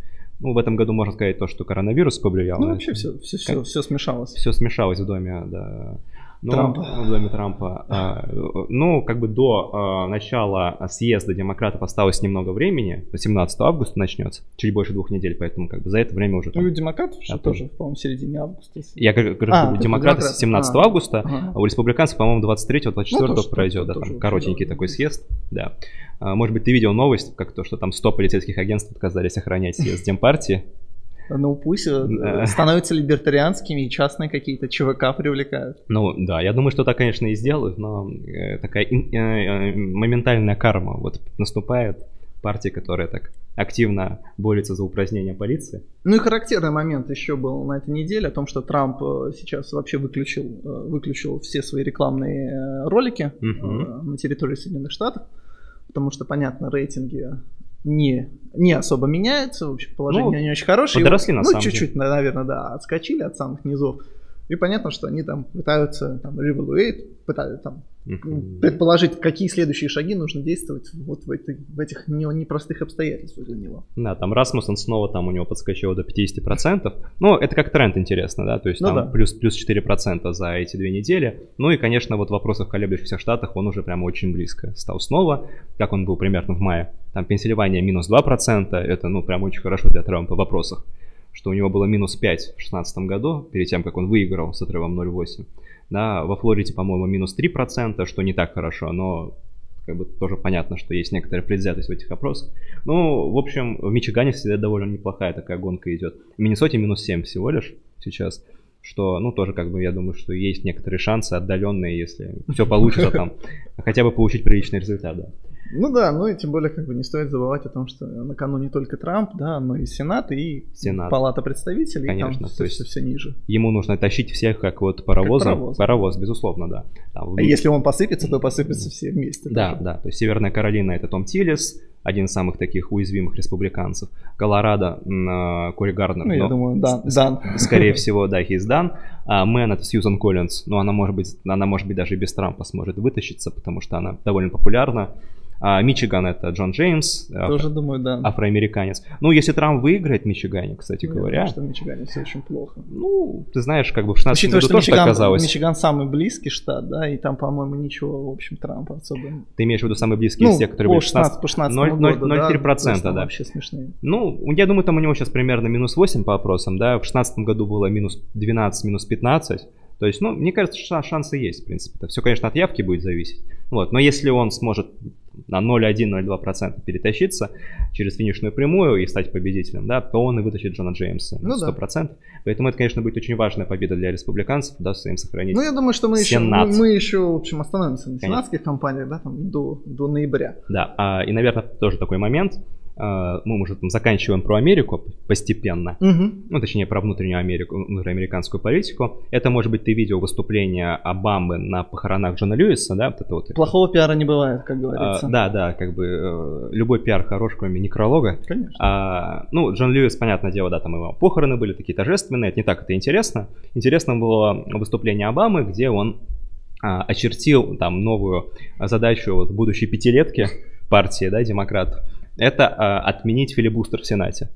Ну, в этом году можно сказать то, что коронавирус повлиял. Ну, вообще все, все, все, все смешалось. Все смешалось в доме, да. Ну, Трампа. В доме Трампа. А, ну, как бы до а, начала съезда демократов осталось немного времени. восемнадцатого августа начнется. Чуть больше двух недель, поэтому как бы за это время уже... Там, ну, и у демократов а, тоже, по-моему, в середине августа. Я говорю, а, у демократов семнадцатого а. августа, ага. а у республиканцев, по-моему, двадцать третьего двадцать четвёртого ну, пройдет. Да, там коротенький такой съезд. Да. А, может быть, ты видел новость, как то, что там сто полицейских агентств отказались охранять съезд демпартии. Ну, пусть становятся либертарианскими и частные какие-то ЧВК привлекают. Ну, да, я думаю, что так, конечно, и сделают, но такая моментальная карма вот наступает партии, которая так активно борется за упразднение полиции. Ну и характерный момент еще был на этой неделе о том, что Трамп сейчас вообще выключил, выключил все свои рекламные ролики uh-huh. на территории Соединенных Штатов, потому что, понятно, рейтинги... Не, не особо меняется, в общем, положение ну, не очень хорошее. Подросли, на ну, самом чуть-чуть, деле. Наверное, да, отскочили от самых низов. И понятно, что они там пытаются там, revaluate, пытаются там, uh-huh. предположить, какие следующие шаги нужно действовать вот в, этой, в этих непростых обстоятельствах для него. Да, там Расмуссен снова там у него подскочил до пятьдесят процентов. Ну, это как тренд, интересно, да, то есть ну, там да. плюс, плюс четыре процента за эти две недели. Ну и, конечно, вот вопросы в колеблющихся штатах, он уже прямо очень близко стал снова, как он был примерно в мае. Там Пенсильвания минус два процента, это, ну, прям очень хорошо для Трампа в вопросах. Что у него было минус пять в две тысячи шестнадцатом году, перед тем, как он выиграл с отрывом ноль целых восемь сотых. Да, во Флориде, по-моему, минус три процента, что не так хорошо, но как бы тоже понятно, что есть некоторая предвзятость в этих опросах. Ну, в общем, в Мичигане всегда довольно неплохая такая гонка идет. В Миннесоте минус семь всего лишь сейчас, что, ну, тоже как бы я думаю, что есть некоторые шансы отдаленные, если все получится там, хотя бы получить приличный результат, да. Ну да, ну и тем более как бы не стоит забывать о том, что на кону не только Трамп, да, но и Сенат, и Сенат. Палата представителей, конечно, и там все, все, все ниже. Ему нужно тащить всех как вот паровозом, как паровоз. паровоз, безусловно, да. Там... А если он посыпется, то посыпятся все вместе. Да, даже. да, то есть Северная Каролина – это Том Тиллис, один из самых таких уязвимых республиканцев. Колорадо, Кори Гарднер. Ну, я думаю, да, Дан. Скорее всего, да, he's done. А Мэн – это Сьюзан Коллинз, но она может быть, она может быть даже и без Трампа сможет вытащиться, потому что она довольно популярна. А Мичиган — это Джон Джеймс, тоже, афро... думаю, да. афроамериканец. Ну, если Трамп выиграет в Мичигане, кстати ну, говоря... Я думаю, что в Мичигане все очень плохо. Ну, ты знаешь, как бы в шестнадцатом году тоже Мичиган, так оказалось. Мичиган самый близкий штат, да, и там, по-моему, ничего, в общем, Трампа особо... Ты имеешь в виду самый близкий ну, из тех, которые были в шестнадцатом, по шестнадцатому ноль целых три десятых процента, да. Вообще смешные. Ну, я думаю, там у него сейчас примерно минус восемь по опросам, да, в шестнадцатом году было минус двенадцать, минус пятнадцать. То есть, ну, мне кажется, что шансы есть, в принципе. Это все, конечно, от явки будет зависеть. Вот. Но если он сможет на ноль целых одна десятая - ноль целых две десятых процента перетащиться через финишную прямую и стать победителем, да, то он и вытащит Джона Джеймса на сто процентов. Ну, да. Поэтому это, конечно, будет очень важная победа для республиканцев, да, им сохранить. Ну, я думаю, что мы еще, мы, мы еще, в общем, остановимся на сенатских кампаниях, да, там, до, до ноября. Да, а, и, наверное, тоже такой момент. мы уже там заканчиваем про Америку постепенно, uh-huh. ну, точнее, про внутреннюю Америку, внутриамериканскую политику. Это, может быть, ты видел выступление Обамы на похоронах Джона Льюиса, да? Вот это вот. Плохого пиара не бывает, как говорится. А, да, да, как бы любой пиар хорош, кроме некролога. Конечно. А, ну, Джон Льюис, понятное дело, да, там его похороны были такие торжественные, это не так это интересно. Интересно было выступление Обамы, где он а, очертил там новую задачу вот, будущей пятилетки партии, да, демократов. Это а, отменить филибустер в Сенате.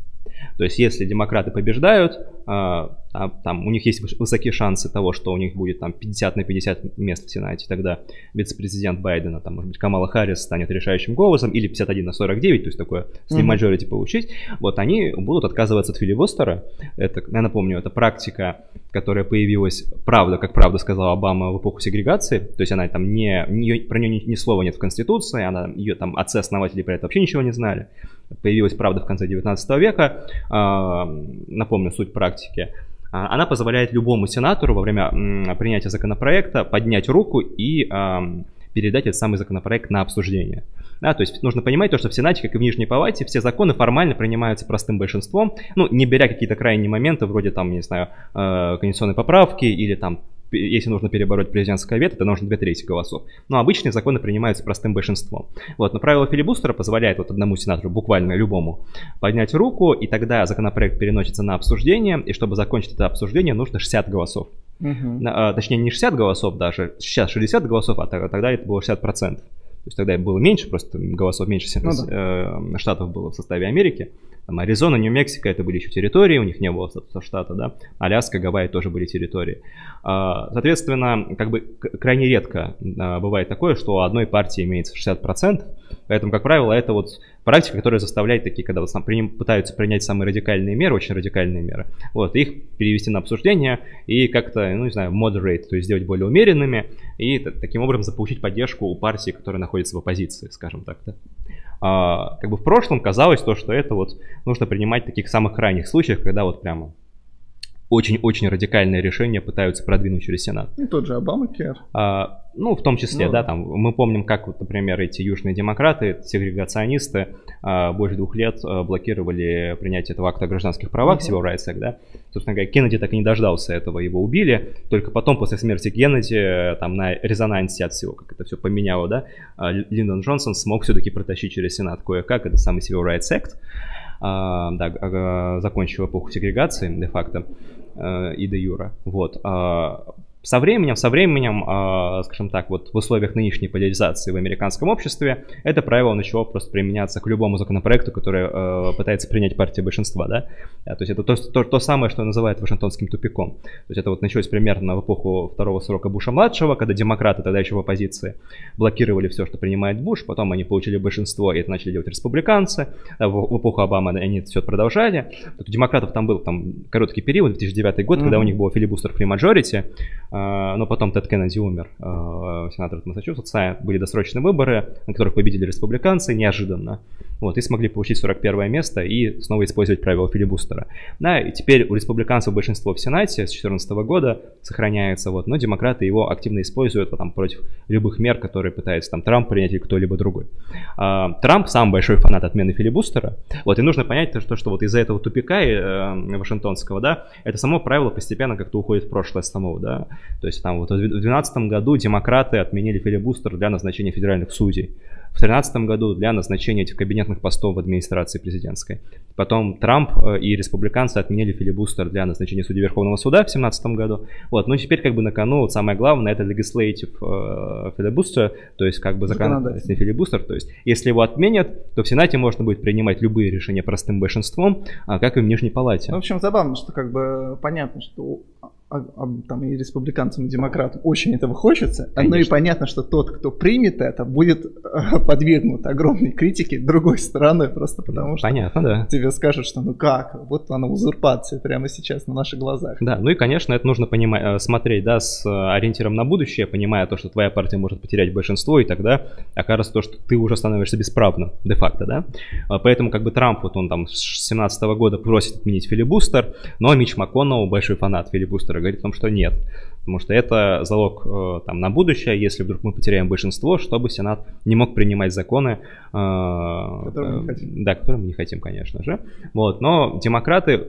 То есть, если демократы побеждают, а, а, там, у них есть высокие шансы того, что у них будет там, пятьдесят на пятьдесят мест в Сенате. Тогда вице-президент Байдена, там, может быть, Камала Харрис станет решающим голосом, или пятьдесят один на сорок девять, то есть такое с ним мажорити mm-hmm. получить. Вот они будут отказываться от филибустера. Это, я напомню, это практика, которая появилась, правда, как правда сказала Обама, в эпоху сегрегации. То есть она там не, не про нее ни, ни слова нет в Конституции, она, ее там отцы-основатели про это вообще ничего не знали. Появилась правда в конце девятнадцатого века, напомню, суть практики. Она позволяет любому сенатору во время принятия законопроекта поднять руку и передать этот самый законопроект на обсуждение. Да, то есть нужно понимать то, что в Сенате, как и в Нижней Палате, все законы формально принимаются простым большинством, ну, не беря какие-то крайние моменты, вроде там, не знаю, конституционной поправки или там, если нужно перебороть президентский вето, то нужно две трети голосов. Но обычные законы принимаются простым большинством. Вот, но правило филибустера позволяет вот одному сенатору, буквально любому, поднять руку, и тогда законопроект переносится на обсуждение, и чтобы закончить это обсуждение, нужно шестьдесят голосов. Uh-huh. А, точнее, не шестьдесят голосов даже, сейчас шестьдесят голосов, а тогда это было шестьдесят процентов. То есть тогда было меньше, просто голосов меньше семьдесят, ну, да. э, штатов было в составе Америки. Там Аризона, Нью-Мексико, это были еще территории, у них не было статуса штата, да. Аляска, Гавайи тоже были территории. Э, соответственно, как бы крайне редко э, бывает такое, что у одной партии имеется шестьдесят процентов. Поэтому, как правило, это вот практика, которая заставляет такие, когда вот, приним, пытаются принять самые радикальные меры, очень радикальные меры, вот, их перевести на обсуждение и как-то, ну не знаю, moderate, то есть сделать более умеренными и таким образом заполучить поддержку у партии, которая находится в оппозиции, скажем так. Да. А, как бы в прошлом казалось то, что это вот нужно принимать в таких самых крайних случаях, когда вот прямо очень-очень радикальные решения пытаются продвинуть через Сенат. И тот же Обамакер. А, ну, в том числе, ну, да, там, мы помним, как, вот, например, эти южные демократы, сегрегационисты а, больше двух лет а, блокировали принятие этого акта о гражданских правах, Civil Rights Act, да. Собственно говоря, Кеннеди так и не дождался этого, его убили. Только потом, после смерти Кеннеди, там, на резонансе от всего, как это все поменяло, да, Линдон Джонсон смог все-таки протащить через Сенат кое-как, это самый Civil Rights Act, а, да, закончил эпоху сегрегации, де-факто. И де юра. Вот. Со временем, со временем, скажем так, вот в условиях нынешней поляризации в американском обществе это правило начало просто применяться к любому законопроекту, который пытается принять партия большинства, да? То есть это то, то, то самое, что называют Вашингтонским тупиком. То есть это вот началось примерно в эпоху второго срока Буша-младшего, когда демократы тогда еще в оппозиции блокировали все, что принимает Буш, потом они получили большинство, и это начали делать республиканцы. В эпоху Обамы они все продолжали. У демократов там был там, короткий период, две тысячи девятый год, mm-hmm. когда у них был филибустер фри мажорити. Но потом Тед Кеннеди умер, сенатор от Массачусетса, были досрочные выборы, на которых победили республиканцы неожиданно, вот, и смогли получить сорок первое место и снова использовать правила филибустера. Да, и теперь у республиканцев большинство в Сенате с две тысячи четырнадцатого года сохраняется, вот, но демократы его активно используют там, против любых мер, которые пытается там, Трамп принять или кто-либо другой. А, Трамп самый большой фанат отмены филибустера, вот, и нужно понять, то, что, что вот из-за этого тупика э, вашингтонского, да, это само правило постепенно как-то уходит в прошлое самого, да. То есть там вот в две тысячи двенадцатом году демократы отменили филибустер для назначения федеральных судей. В две тысячи тринадцатом году для назначения этих кабинетных постов в администрации президентской. Потом Трамп и республиканцы отменили филибустер для назначения судей Верховного суда в две тысячи семнадцатом году. Вот, но теперь как бы на кону вот, самое главное это legislative филибустер, то есть как бы законодательный филибустер. То есть если его отменят, то в Сенате можно будет принимать любые решения простым большинством, как и в Нижней Палате. В общем, забавно, что как бы понятно, что... А, а, там и республиканцам, и демократам очень этого хочется. Конечно. Но и понятно, что тот, кто примет это, будет э, подвергнут огромной критике другой стороны, просто потому да, что понятно, да. тебе скажут, что ну как, вот она узурпация прямо сейчас на наших глазах. Да, ну и, конечно, это нужно понимать, смотреть, да, с ориентиром на будущее, понимая то, что твоя партия может потерять большинство, и тогда окажется то, что ты уже становишься бесправным, де-факто, да. Поэтому как бы Трамп, вот он там с семнадцатого года просит отменить филибустер, но Мич МакКоннелл, большой фанат филибустера, говорит о том, что нет. потому что это залог там, на будущее, если вдруг мы потеряем большинство, чтобы Сенат не мог принимать законы, которые мы, да, которые мы не хотим, конечно же. Вот. Но демократы,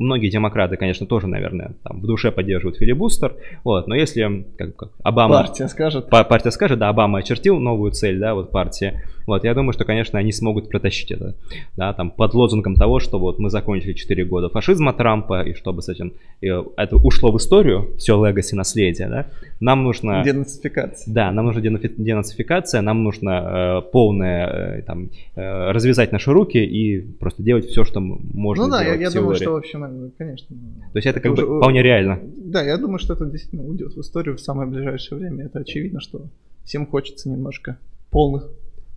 многие демократы, конечно, тоже, наверное, там, в душе поддерживают филибустер, вот. Но если как, как Обама, партия скажет, партия скажет, да, Обама очертил новую цель, да, вот партии, вот, я думаю, что, конечно, они смогут протащить это, да, там, под лозунгом того, что вот мы закончили четыре года фашизма Трампа, и чтобы с этим это ушло в историю, все легаси наследие, да, нам нужно... Денацификация. Да, нам нужна денацификация, нам нужно э, полное, э, там, э, развязать наши руки и просто делать все, что можно, ну, да, делать я, я в теории. Думаю, что, в общем, конечно... То есть это, это как уже, бы вполне реально. Да, я думаю, что это действительно уйдет в историю в самое ближайшее время, это очевидно, что всем хочется немножко полных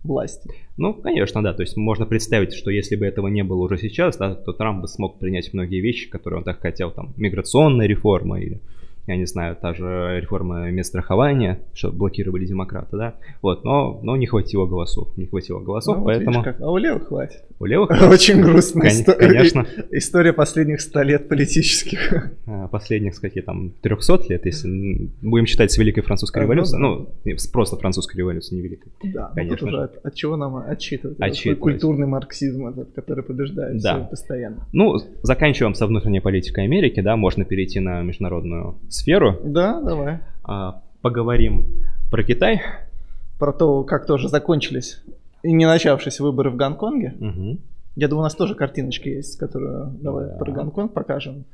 власти. Ну, конечно, да. То есть можно представить, что если бы этого не было уже сейчас, да, то Трамп бы смог принять многие вещи, которые он так хотел, там, миграционная реформа или, я не знаю, та же реформа медстрахования, что блокировали демократы, да. Вот, но, но не хватило голосов. Не хватило голосов, ну, поэтому... Вот видишь, как... А у левых хватит. У левых хватит. Очень грустная история. Конечно. История последних ста лет политических. Последних, скажем, там, трёхсот лет, если будем считать с Великой Французской революцией. Ну, просто Французской революции, не Великой. Да, конечно. Уже от, от чего нам отчитывать? Отчитывать. Культурный марксизм, этот, который побеждает, да, постоянно. Ну, заканчиваем со внутренней политикой Америки, да, можно перейти на международную сферу. Да, давай. А, поговорим про Китай. Про то, как тоже закончились и не начавшись выборы в Гонконге. Угу. Я думаю, у нас тоже картиночки есть, которую давай, да, про Гонконг покажем.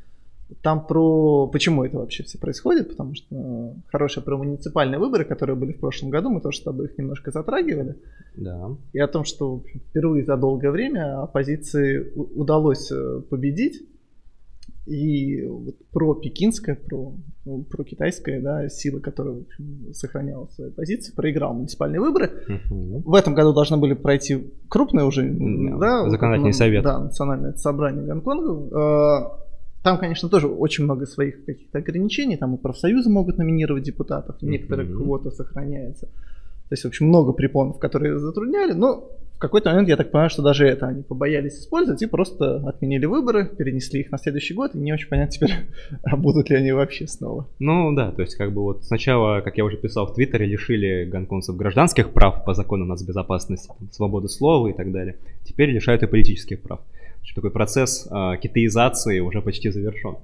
Там про... Почему это вообще все происходит? Потому что хорошие про муниципальные выборы, которые были в прошлом году, мы тоже с тобой их немножко затрагивали. Да. И о том, что впервые за долгое время оппозиции удалось победить. И вот про пекинское, про, про китайское, да, сила, которая, в общем, сохраняла свои позиции, проиграл муниципальные выборы. Угу. В этом году должны были пройти крупные уже, да, да, законодательный совет. Да, национальное собрание Гонконга. Там, конечно, тоже очень много своих каких-то ограничений. Там и профсоюзы могут номинировать депутатов, некоторые угу. квота сохраняется. То есть, в общем, много препонов, которые затрудняли, но... В какой-то момент, я так понимаю, что даже это они побоялись использовать и просто отменили выборы, перенесли их на следующий год, и не очень понятно теперь, а будут ли они вообще снова. Ну да, то есть как бы вот сначала, как я уже писал в Твиттере, лишили гонконгцев гражданских прав по закону нацбезопасности, свободы слова и так далее, теперь лишают и политических прав. Такой процесс э, китаизации уже почти завершен.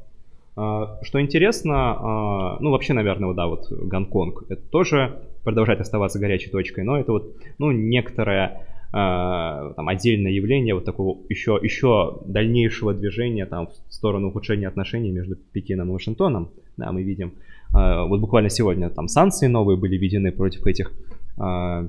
Что интересно, ну вообще, наверное, да, вот Гонконг, это тоже продолжает оставаться горячей точкой, но это вот, ну, некоторое там отдельное явление вот такого еще, еще дальнейшего движения там в сторону ухудшения отношений между Пекином и Вашингтоном, да, мы видим, вот буквально сегодня там санкции новые были введены против этих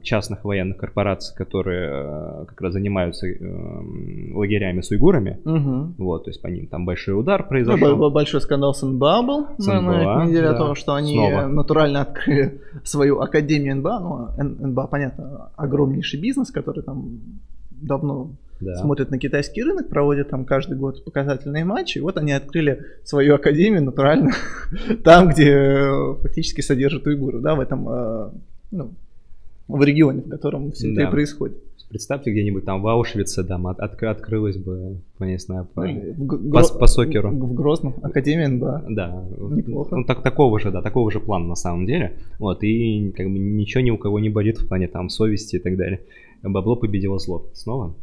частных военных корпораций, которые как раз занимаются лагерями с уйгурами. Угу. Вот, то есть по ним там большой удар произошел. Ну, большой скандал с эн бэ а был с эн бэ а, на этой неделе, да, о том, что они снова натурально открыли свою академию эн бэ а. Ну, эн бэ а, понятно, огромнейший бизнес, который там давно... Да. Смотрят на китайский рынок, проводят там каждый год показательные матчи. И вот они открыли свою академию натурально там, где фактически содержат уйгуров, да, в этом, ну, в регионе, в котором все, да, это и происходит. Представьте, где-нибудь там в Аушвице, да, от, от, открылась бы, не знаю, по, в, по, по сокеру. В Грозном, академия эн бэ а. Да, неплохо. Ну, так, такого же, да, такого же плана на самом деле. Вот, и как бы ничего ни у кого не болит в плане там совести и так далее. Бабло победило зло снова.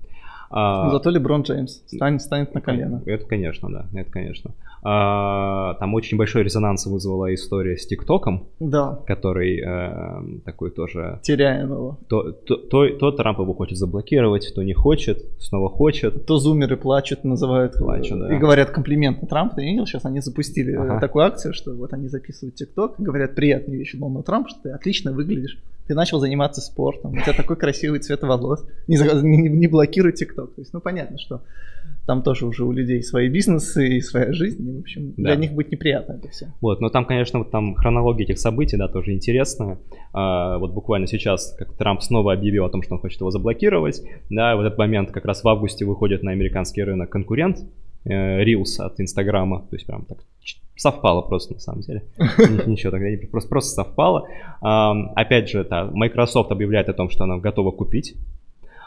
А, зато Леброн Джеймс станет, станет на колено. Это, конечно, да, это, конечно. А, там очень большой резонанс вызвала история с ТикТоком, да, который э, такой тоже... Теряем его. То, то, то, то Трамп его хочет заблокировать, то не хочет, снова хочет. То зумеры плачут, называют, плачут, да, и говорят комплимент на Трампа. Ты видел, сейчас они запустили ага. такую акцию, что вот они записывают ТикТок и говорят приятные вещи Дональду Трампу, что ты отлично выглядишь. Ты начал заниматься спортом, у тебя такой красивый цвет волос, не, не, не блокируй ТикТок. То есть, ну, понятно, что там тоже уже у людей свои бизнесы и своя жизнь, и, в общем, да, для них будет неприятно это все. Вот, но там, конечно, вот там хронология этих событий, да, тоже интересная. А, вот буквально сейчас, как Трамп снова объявил о том, что он хочет его заблокировать, да, в этот момент как раз в августе выходит на американский рынок конкурент, Reels от Инстаграма, то есть прям так совпало просто на самом деле, ничего тогда не просто, просто совпало. Опять же, да, Microsoft объявляет о том, что она готова купить.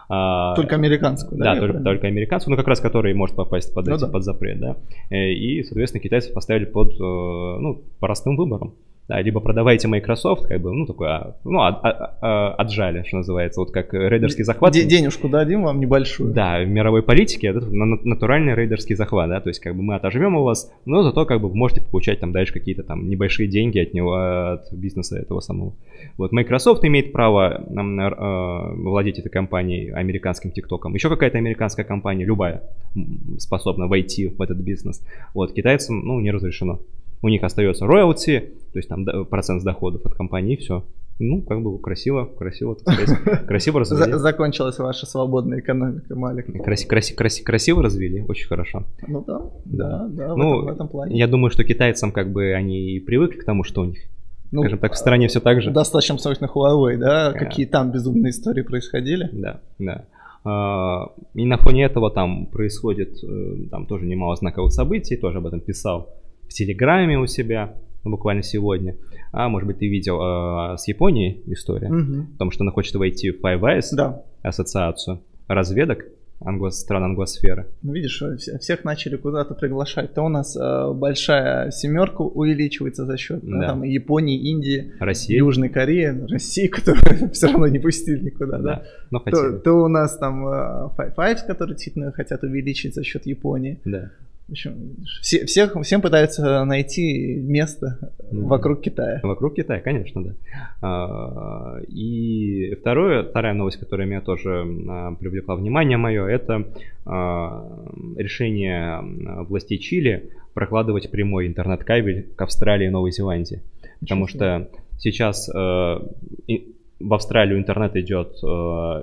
Только американскую, да? Да, только, только американскую, но как раз который может попасть под, ну, эти, да, под запрет, да. И, соответственно, китайцев поставили под, ну, простым выбором. либо продавайте Microsoft, как бы, ну, такое, ну, отжали, что называется, вот как рейдерский захват. Денежку дадим вам небольшую. Да, в мировой политике это натуральный рейдерский захват, да, то есть, как бы, мы отожмем у вас, но зато, как бы, вы можете получать там дальше какие-то там небольшие деньги от него, от бизнеса этого самого. Вот, Microsoft имеет право владеть этой компанией, американским ТикТоком. Еще какая-то американская компания, любая, способна войти в этот бизнес. Вот, китайцам, ну, не разрешено. У них остается роялти, то есть там процент с доходов от компании, и все. Ну, как бы красиво, красиво, так сказать, красиво развели. Закончилась ваша свободная экономика, Малик. Краси, краси, краси, красиво развели, очень хорошо. Ну да, да, да, да в, ну, этом, в этом плане. Я думаю, что китайцам как бы они и привыкли к тому, что у них, ну, скажем так, в стране все так же. Достаточно срочно Huawei, да, а. Какие там безумные истории происходили. Да, да. И на фоне этого там происходит, там тоже немало знаковых событий, тоже об этом писал в Телеграме у себя буквально сегодня. А, может быть, ты видел э, с Японией историю, угу. Потому что она хочет войти в ПАИБС, да. Ассоциацию разведок англо- стран англосферы. Ну, видишь, всех начали куда-то приглашать. То у нас э, большая семерка увеличивается за счет, да. Да, там, Японии, Индии, России. Южной Кореи, России, которую все равно не пустили никуда. Да. Да? Но хотели. То, то у нас там э, Fives, которые действительно хотят увеличить за счет Японии. Да. В общем, все, всех, всем пытаются найти место mm-hmm. вокруг Китая. Вокруг Китая, конечно, да. А, и второе, вторая новость, которая меня тоже а, привлекла внимание мое, это а, решение властей Чили прокладывать прямой интернет-кабель к Австралии и Новой Зеландии. Потому что сейчас а, и, в Австралию интернет идет э,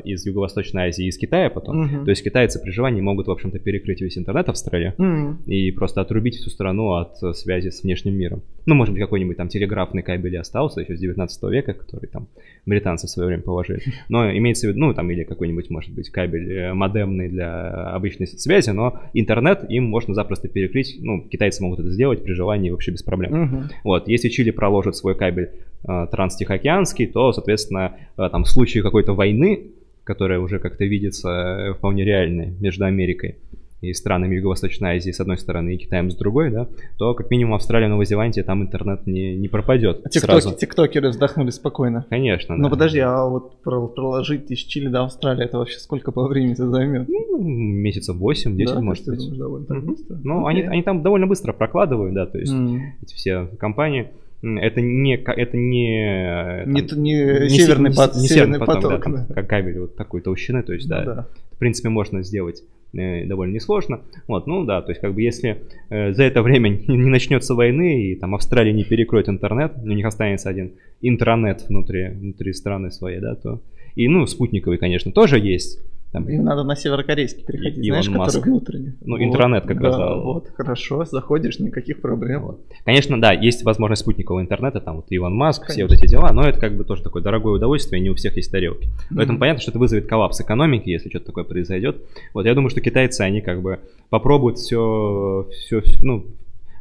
из Юго-Восточной Азии, из Китая потом. Uh-huh. То есть китайцы при желании могут, в общем-то, перекрыть весь интернет Австралии uh-huh. и просто отрубить всю страну от связи с внешним миром. Ну, может быть, какой-нибудь там телеграфный кабель остался еще с девятнадцатого века, который там британцы в свое время положили. Но имеется в виду, ну, там, или какой-нибудь, может быть, кабель модемный для обычной связи, но интернет им можно запросто перекрыть. Ну, китайцы могут это сделать при желании вообще без проблем. Uh-huh. Вот, если Чили проложит свой кабель э, транстихоокеанский, то, соответственно, там, в случае какой-то войны, которая уже как-то видится вполне реальной между Америкой и странами Юго-Восточной Азии с одной стороны и Китаем с другой, да, то как минимум Австралия, Новая Зеландия, там интернет не, не пропадет. А тиктоки, тиктокеры вздохнули спокойно. Конечно. Но да. Подожди, а вот проложить из Чили до Австралии, это вообще сколько по времени это займет? Ну, месяца восемь-десять, да, может быть. Думаешь, mm-hmm. Ну, okay. они, они там довольно быстро прокладывают, да, то есть mm. эти все компании. Это не, это не, там, не, не, не северный, пот, не северный потом, поток, да, да. Там, кабель вот такой толщины, то есть, ну, да, да, в принципе, можно сделать э, довольно несложно. Вот, ну да, то есть, как бы, если э, за это время не, не начнется войны и там Австралия не перекроет интернет, у них останется один интранет внутри, внутри страны своей, да, то и, ну, спутниковый, конечно, тоже есть. Там, им надо на северокорейский переходить, Илон, знаешь, Маск. Который внутренний. Ну, вот, интернет как раз. Да, вот, хорошо, заходишь, никаких проблем. Вот. Конечно, да, есть возможность спутникового интернета, там вот Илон Маск, конечно. Все вот эти дела, но это как бы тоже такое дорогое удовольствие, не у всех есть тарелки. Поэтому mm-hmm. понятно, что это вызовет коллапс экономики, если что-то такое произойдет. Вот, я думаю, что китайцы, они как бы попробуют все, все, все ну,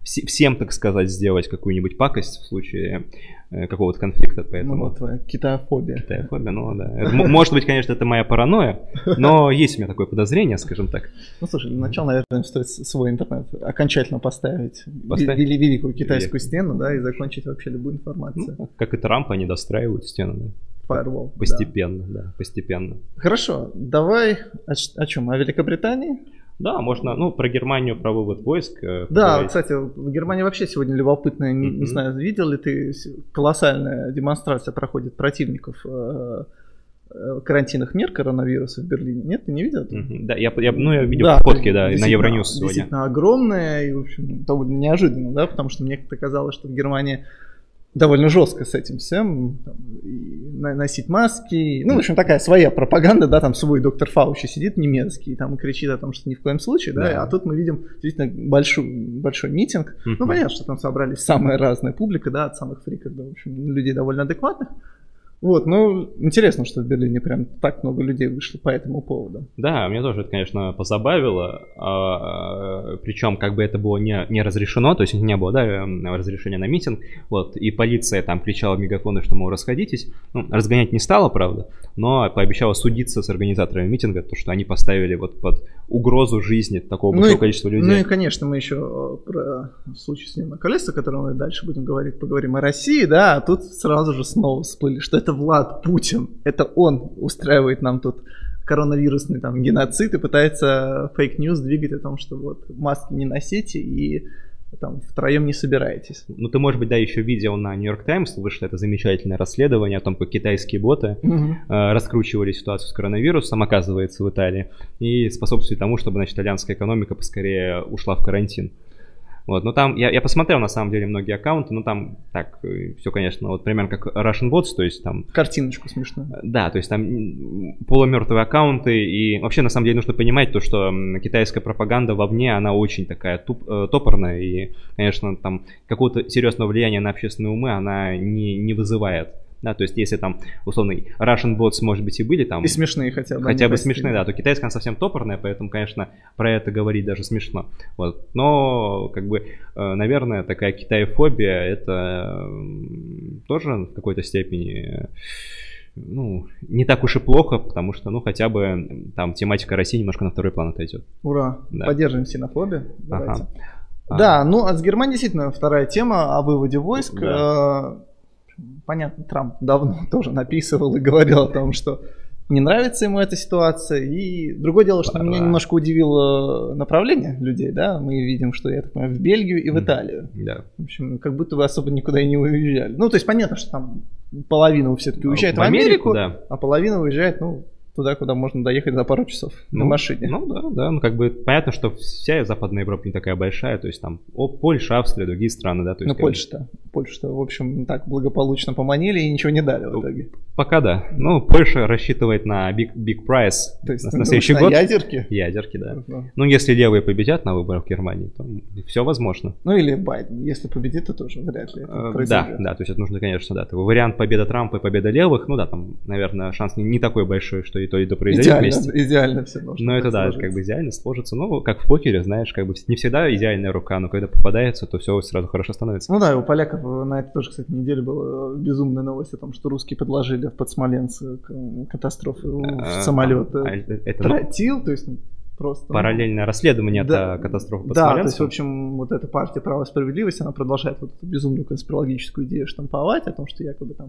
вс- всем, так сказать, сделать какую-нибудь пакость в случае какого-то конфликта, поэтому... Ну, вот твоя китаофобия. Китаофобия, ну да. Это, может быть, конечно, это моя паранойя, но есть у меня такое подозрение, скажем так. Ну, слушай, для начала, наверное, стоит свой интернет окончательно поставить, поставить? Вели великую китайскую Есть. Стену, да, и закончить вообще любую информацию. Ну, как и Трамп, они достраивают стену, да. Firewall, постепенно, да. да, постепенно. Хорошо, давай о, о чем? О Великобритании? Да, можно, ну, про Германию, про вывод войск. Да, поговорить. Кстати, в Германии вообще сегодня любопытно, не, mm-hmm. не знаю, видел ли ты, колоссальная демонстрация проходит противников э, карантинных мер коронавируса в Берлине. Нет, ты не видел? Mm-hmm. Да, я, я, ну, я видел да, фотки, да, на Евроньюз сегодня. Действительно огромная и, в общем, довольно неожиданно, да, потому что мне казалось, что в Германии довольно жестко с этим всем, там, носить маски, ну, в общем, такая своя пропаганда, да, там свой доктор Фаучи сидит немецкий, там, и кричит о том, что ни в коем случае, да, да. А тут мы видим действительно большой, большой митинг, uh-huh. ну, понятно, что там собрались самая разная публика, да, от самых фриков, да, в общем, людей довольно адекватных, Вот, ну, интересно, что в Берлине прям так много людей вышло по этому поводу. Да, меня тоже это, конечно, позабавило. Причем, как бы это было не, не разрешено, то есть не было, да, разрешения на митинг. Вот, и полиция там кричала в мегафоны, что, мол, расходитесь. Ну, разгонять не стала, правда, но пообещала судиться с организаторами митинга, то, что они поставили вот под угрозу жизни такого ну большого и, количества людей. Ну и, конечно, мы еще про случай с ним на колесах, о котором мы дальше будем говорить, поговорим о России, да, а тут сразу же снова всплыли, что это Это Влад Путин, это он устраивает нам тут коронавирусный там геноцид и пытается фейк-ньюс двигать о том, что вот маски не носите и там втроем не собираетесь. Ну ты, может быть, да, еще видел на Нью-Йорк Таймс, вышло это замечательное расследование о том, как китайские боты угу. э, раскручивали ситуацию с коронавирусом, оказывается, в Италии, и способствует тому, чтобы, значит, итальянская экономика поскорее ушла в карантин. Вот, но там, я, я посмотрел на самом деле многие аккаунты, но там так, все, конечно, вот примерно как Russian Bots, то есть там... Картиночку смешную. Да, то есть там полумертвые аккаунты, и вообще на самом деле нужно понимать то, что китайская пропаганда вовне, она очень такая туп, топорная, и, конечно, там какого-то серьезного влияния на общественные умы она не, не вызывает. Да, то есть если там условный Russian Bots, может быть, и были там... И смешные хотя бы. Хотя бы простили. Смешные, да. То китайская она совсем топорная, поэтому, конечно, про это говорить даже смешно. Вот. Но, как бы, наверное, такая китайфобия, это тоже в какой-то степени... Ну, не так уж и плохо, потому что, ну, хотя бы там тематика России немножко на второй план отойдет. Ура! Да. Поддержим синофобию. Давайте. Ага. А. Да, ну, а с Германией действительно вторая тема о выводе войск... Да. Понятно, Трамп давно тоже написывал и говорил о том, что не нравится ему эта ситуация. И другое дело, что меня немножко удивило направление людей, да, мы видим, что, я так понимаю, в Бельгию и в Италию. Да. В общем, как будто вы особо никуда и не уезжали. Ну, то есть понятно, что там половина все-таки уезжает в, в Америку, Америку да. А половина уезжает, ну, туда, куда можно доехать за пару часов ну, на машине. Ну да, да, ну как бы понятно, что вся Западная Европа не такая большая, то есть там о, Польша, Австрия, другие страны, да. То есть, ну Польша-то, Польша-то, в общем, так благополучно поманили и ничего не дали в итоге. Пока да, ну Польша рассчитывает на big, big prize, то есть, на, на следующий год. На ядерки? Ядерки, да. Uh-huh. Ну если левые победят на выборах в Германии, то все возможно. Ну или Байден, если победит, то тоже вряд ли это произойдет. Да, да, то есть это нужно, конечно, да, вариант победа Трампа и победа левых, ну да, там, наверное, шанс не, не такой большой, что и то, и то произойдет вместе. Идеально все должно. Ну это да, сложится. Как бы идеально сложится. Ну, как в покере, знаешь, как бы не всегда идеальная рука, но когда попадается, то все сразу хорошо становится. Ну да, у поляков на это тоже, кстати, неделю была безумная новость о том, что русские подложили под Смоленск катастрофу в самолет. Тротил, то есть... Просто, параллельное ну, расследование да, от катастрофы под да, Смоленском. То есть, в общем, вот эта партия «Право и справедливость», она продолжает вот эту безумную конспирологическую идею штамповать о том, что якобы там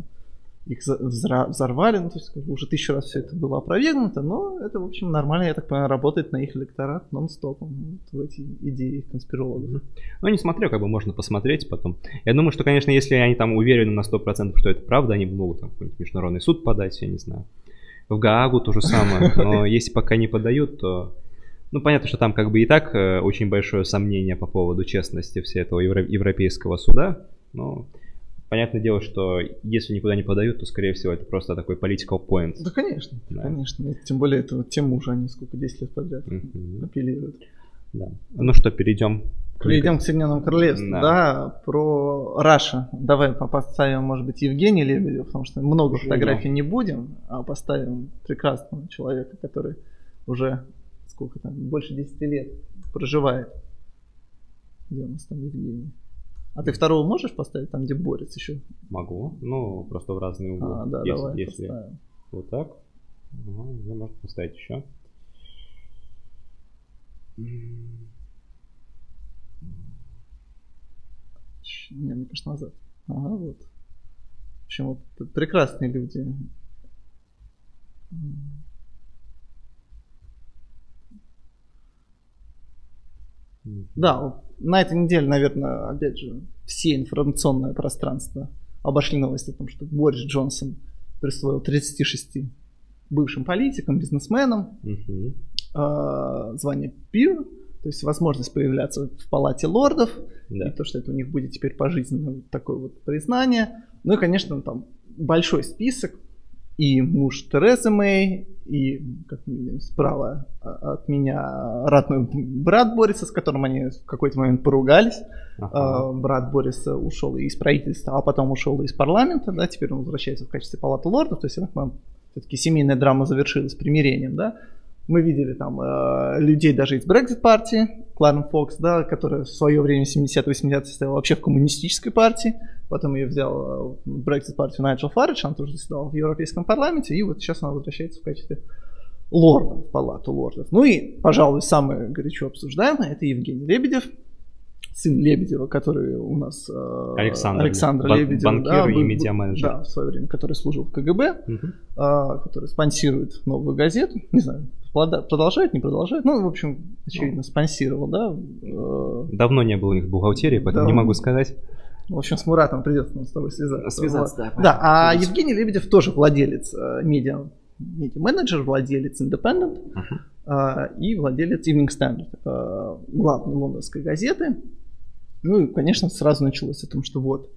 их взорвали, ну, то есть уже тысячу раз все это было опровергнуто, но это, в общем, нормально, я так понимаю, работает на их электорат нон-стопом, вот в эти идеи конспирологов. Ну, не смотрю, как бы можно посмотреть потом. Я думаю, что, конечно, если они там уверены на сто процентов, что это правда, они могут там какой-нибудь международный суд подать, я не знаю. В Гаагу то же самое, но если пока не подают, то... Ну, понятно, что там как бы и так э, очень большое сомнение по поводу честности всего этого евро- европейского суда. Но понятное дело, что если никуда не подают, то, скорее всего, это просто такой political point. Да, конечно, да. конечно. Тем более, эту тему уже они сколько, десять лет подряд mm-hmm. апеллируют. Да. Ну что, перейдем. Перейдем к Соединенному Королевству, да. да, про Раша. Давай поставим, может быть, Евгения Лебедева, потому что много Живем. фотографий не будем, а поставим прекрасного человека, который уже... Сколько там, больше десять лет проживает. Где у нас там Евгений? А ты второго можешь поставить там, где борец еще? Могу, ну просто в разные углы. А, да, если, давай если поставим. Вот так. Угу, я могу поставить еще. Не, мне кажется, назад. Ага, вот. В общем, вот прекрасные люди. Да, на этой неделе, наверное, опять же, все информационное пространство обошли новости о том, что Борис Джонсон присвоил тридцать шесть бывшим политикам, бизнесменам угу. э, звание пир, то есть возможность появляться в Палате лордов, да. и то, что это у них будет теперь пожизненно вот такое вот признание. Ну и, конечно, там большой список и муж Терезы Мэй, и, как мы видим, справа от меня ратный брат Бориса, с которым они в какой-то момент поругались. Ага. Брат Бориса ушел из правительства, а потом ушел из парламента, да, теперь он возвращается в качестве Палаты лордов, то есть все-таки семейная драма завершилась примирением, да. Мы видели там э, людей даже из Брексит-партии, Кларен Фокс, да, которая в свое время в семидесятые восьмидесятые состояла вообще в коммунистической партии, потом ее взял в Брексит-партию Найджел Фарадж, она тоже заседала в Европейском парламенте, и вот сейчас она возвращается в качестве лорда в Палату лордов. Ну и, пожалуй, самое горячо обсуждаемое — это Евгений Лебедев, сын Лебедева, который у нас... Э, Александр, Александр Лебедев. Банкир, да, и был, медиа-менеджер. Да, в свое время, который служил в КГБ, uh-huh. э, который спонсирует «Новую газету», не знаю, продолжает, не продолжает. Ну, в общем, очевидно, спонсировал, да. Давно не было их бухгалтерии, поэтому да. не могу сказать. В общем, с Муратом придется нам с тобой связаться. Связаться, да. Да, да. А придется. Евгений Лебедев тоже владелец медиа, медиа-менеджер, владелец Independent uh-huh. и владелец Evening Standard, главной лондонской газеты. Ну и, конечно, сразу началось о том, что вот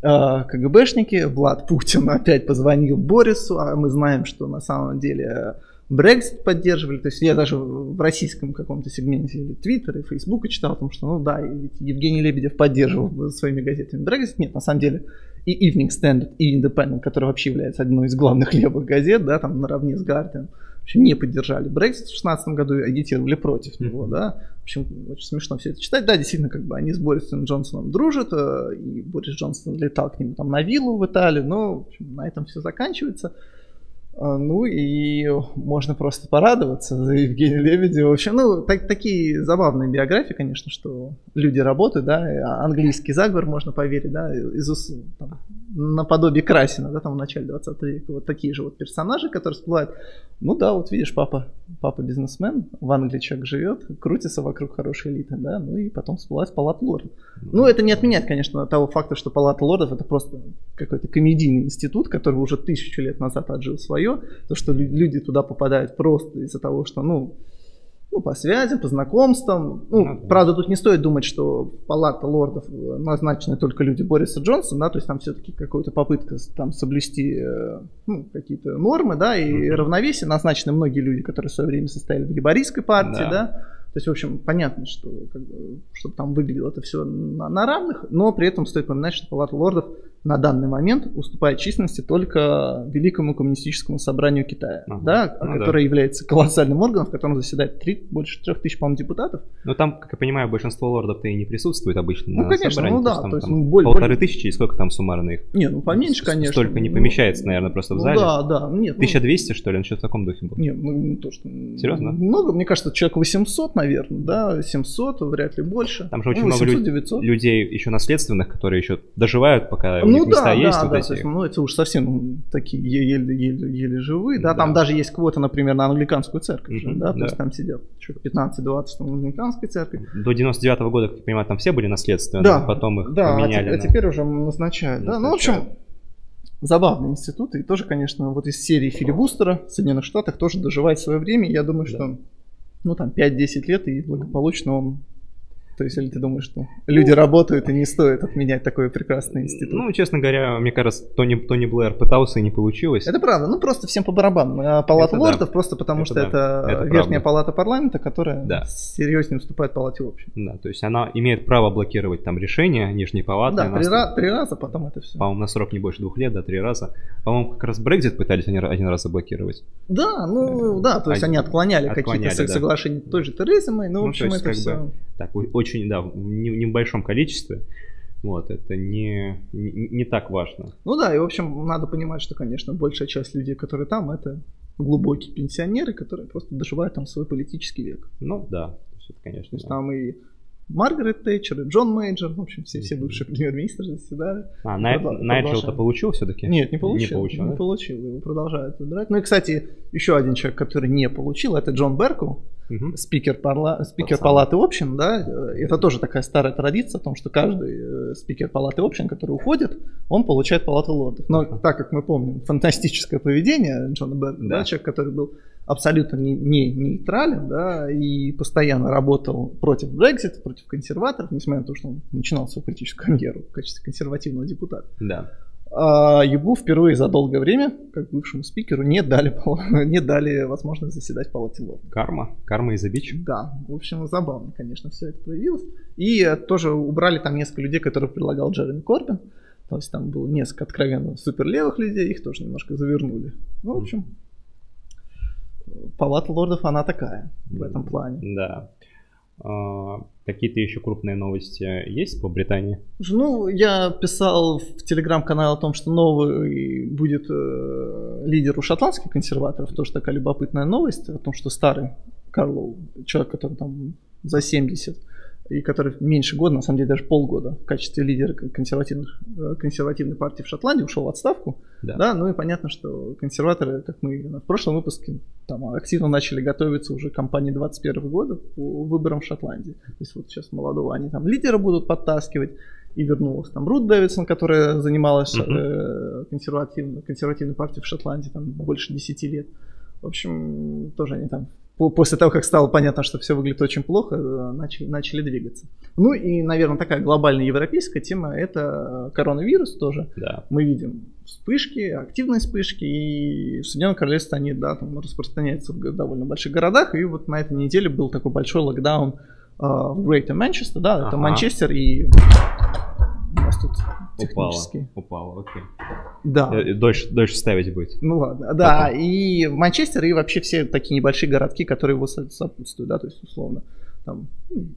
КГБшники, Влад Путин опять позвонил Борису, а мы знаем, что на самом деле... Брексит поддерживали, то есть я даже в российском каком-то сегменте или Твиттера, и Фейсбука читал о том, что ну да, Евгений Лебедев поддерживал своими газетами Брексит. Нет, на самом деле и Evening Standard, и Independent, который вообще является одной из главных левых газет, да, там наравне с Гардианом, вообще не поддержали Брексит в шестнадцатом году и агитировали против него, да. В общем, очень смешно все это читать. Да, действительно, как бы они с Борисом Джонсоном дружат, и Борис Джонсон летал к нему там на виллу в Италию, но в общем, на этом все заканчивается. Ну и можно просто порадоваться за Евгения Лебедева. В общем, ну, так, такие забавные биографии, конечно, что люди работают, да, английский заговор, можно поверить, да, из ус, там, наподобие Красина, да, там в начале двадцатого века, вот такие же вот персонажи, которые всплывают. Ну да, вот видишь, папа, папа бизнесмен, в Англии человек живет, крутится вокруг хорошей элиты, да, ну и потом всплывает Палата лордов. Ну это не отменяет, конечно, того факта, что Палата лордов — это просто какой-то комедийный институт, который уже тысячу лет назад отжил свое. То, что люди туда попадают просто из-за того, что, ну, ну по связям, по знакомствам. Ну, ага. Правда, тут не стоит думать, что Палата лордов назначены только люди Бориса Джонсона, да, то есть там все-таки какая-то попытка там соблюсти, ну, какие-то нормы, да, и ага. равновесие. Назначены многие люди, которые в свое время состояли в лейбористской партии, да. да. То есть, в общем, понятно, что как бы, чтобы там выглядело это все на, на равных, но при этом стоит поминать, что Палата лордов на данный момент уступает численности только Великому коммунистическому собранию Китая, ага. да, ну, которое да. является колоссальным органом, в котором заседает три, больше трех тысяч, по-моему, депутатов. Но там, как я понимаю, большинство лордов-то и не присутствует обычно ну, на конечно, собрании. Ну, конечно, ну да. То есть, там, то есть, ну, более, полторы более... тысячи, и сколько там суммарно их? Не, ну поменьше, конечно. Столько не помещается, ну, наверное, просто в зале. Ну, да, да. Нет, тысяча двести, ну, что ли? Ну, что в таком духе было? Нет, ну то, что... Серьезно? Много, мне кажется, человек восемьсот, наверное. Наверное, да, семьсот, вряд ли больше. Там же очень ну, восемьсот, много люд- людей еще наследственных, которые еще доживают, пока ну, у них да, места да, есть. Ну да, да, эти... ну это уж совсем такие еле, еле, еле живые, да, да, там даже есть квота, например, на англиканскую церковь, mm-hmm, да, да, то есть там сидят пятнадцать-двадцать на англиканской церкви. До девяносто девятого года, как я понимаю, там все были наследственные, да, потом их да, поменяли. Да, а теперь на... уже назначают, да, назначают. Ну в общем... Забавные институты, и тоже, конечно, вот из серии филибустера в Соединенных Штатах тоже доживает свое время, я думаю, да. что... Ну, там, пять-десять лет, и благополучно он... То есть, или ты думаешь, что люди ну, работают, и не стоит отменять такой прекрасный институт? Ну, честно говоря, мне кажется, Тони, Тони Блэр пытался, и не получилось. Это правда. Ну, просто всем по барабану. Палата это лордов да. просто потому, это что да. это, это верхняя правда. Палата парламента, которая да. серьезнее уступает Палате общин. Да, то есть, она имеет право блокировать там решения нижней палаты. Да, три, раз, три раза, потом это все. По-моему, на срок не больше двух лет, да, три раза. По-моему, как раз Брексит пытались они один раз заблокировать. Да, ну, да, то есть, один, они отклоняли, отклоняли какие-то да. соглашения той же Терезы Мэй, ну, ну, в общем, есть, это все... Бы, так, очень, да, в небольшом количестве. Вот, это не, не, не так важно. Ну да, и в общем, надо понимать, что, конечно, большая часть людей, которые там, это глубокие пенсионеры, которые просто доживают там свой политический век. Ну да, это, конечно. То есть да. там и Маргарет Тэтчер, и Джон Мейджор, в общем, все, все бывшие премьер-министры заседали. А, Найджел-то получил все-таки? Нет, не получил, не получил, не да? получил, его продолжают выбирать. Ну и, кстати, еще один человек, который не получил, это Джон Берку. Uh-huh. Спикер, парла... спикер Палаты общин, да, это тоже такая старая традиция о том, что каждый спикер Палаты общин, который уходит, он получает Палату лордов. Но uh-huh. так как мы помним фантастическое поведение Джона Берга, да. Да, человек, который был абсолютно не, не нейтрален, да, и постоянно работал против Брексита, против консерваторов, несмотря на то, что он начинал свою политическую карьеру в качестве консервативного депутата. Да. А ЕБУ впервые за долгое время, как бывшему спикеру, не дали, не дали возможность заседать в Палате лордов. Карма. Карма из обич. Да. В общем, забавно, конечно, все это появилось. И тоже убрали там несколько людей, которых предлагал Джереми Корбин. То есть там было несколько откровенно суперлевых людей, их тоже немножко завернули. Ну, в общем, Палата лордов, она такая в этом плане. Да. Какие-то еще крупные новости есть по Британии? Ну, я писал в телеграм-канал о том, что новый будет э, лидер у шотландских консерваторов. Тоже такая любопытная новость о том, что старый Карлоу, человек, который там за семьдесят и который меньше года, на самом деле даже полгода в качестве лидера консервативных, консервативной партии в Шотландии ушел в отставку. Да. Да, ну и понятно, что консерваторы, как мы в прошлом выпуске, там, активно начали готовиться уже к кампании двадцать первого года по выборам в Шотландии. То есть вот сейчас молодого они там лидера будут подтаскивать. И вернулась там Рут Дэвидсон, которая занималась uh-huh. э, консервативной, консервативной партией в Шотландии там, больше десять лет. В общем, тоже они там... После того, как стало понятно, что все выглядит очень плохо, начали, начали двигаться. Ну и, наверное, такая глобальная европейская тема – это коронавирус тоже. Да. Мы видим вспышки, активные вспышки, и в Соединенном Королевстве они да, там распространяются в довольно больших городах. И вот на этой неделе был такой большой локдаун э, в Greater Manchester, да, ага. Это Манчестер и… У нас тут технически. Упало, окей. Да. Дольше, дольше ставить будет. Ну ладно, да. Потом. И Манчестер, и вообще все такие небольшие городки, которые его сопутствуют, да, то есть условно там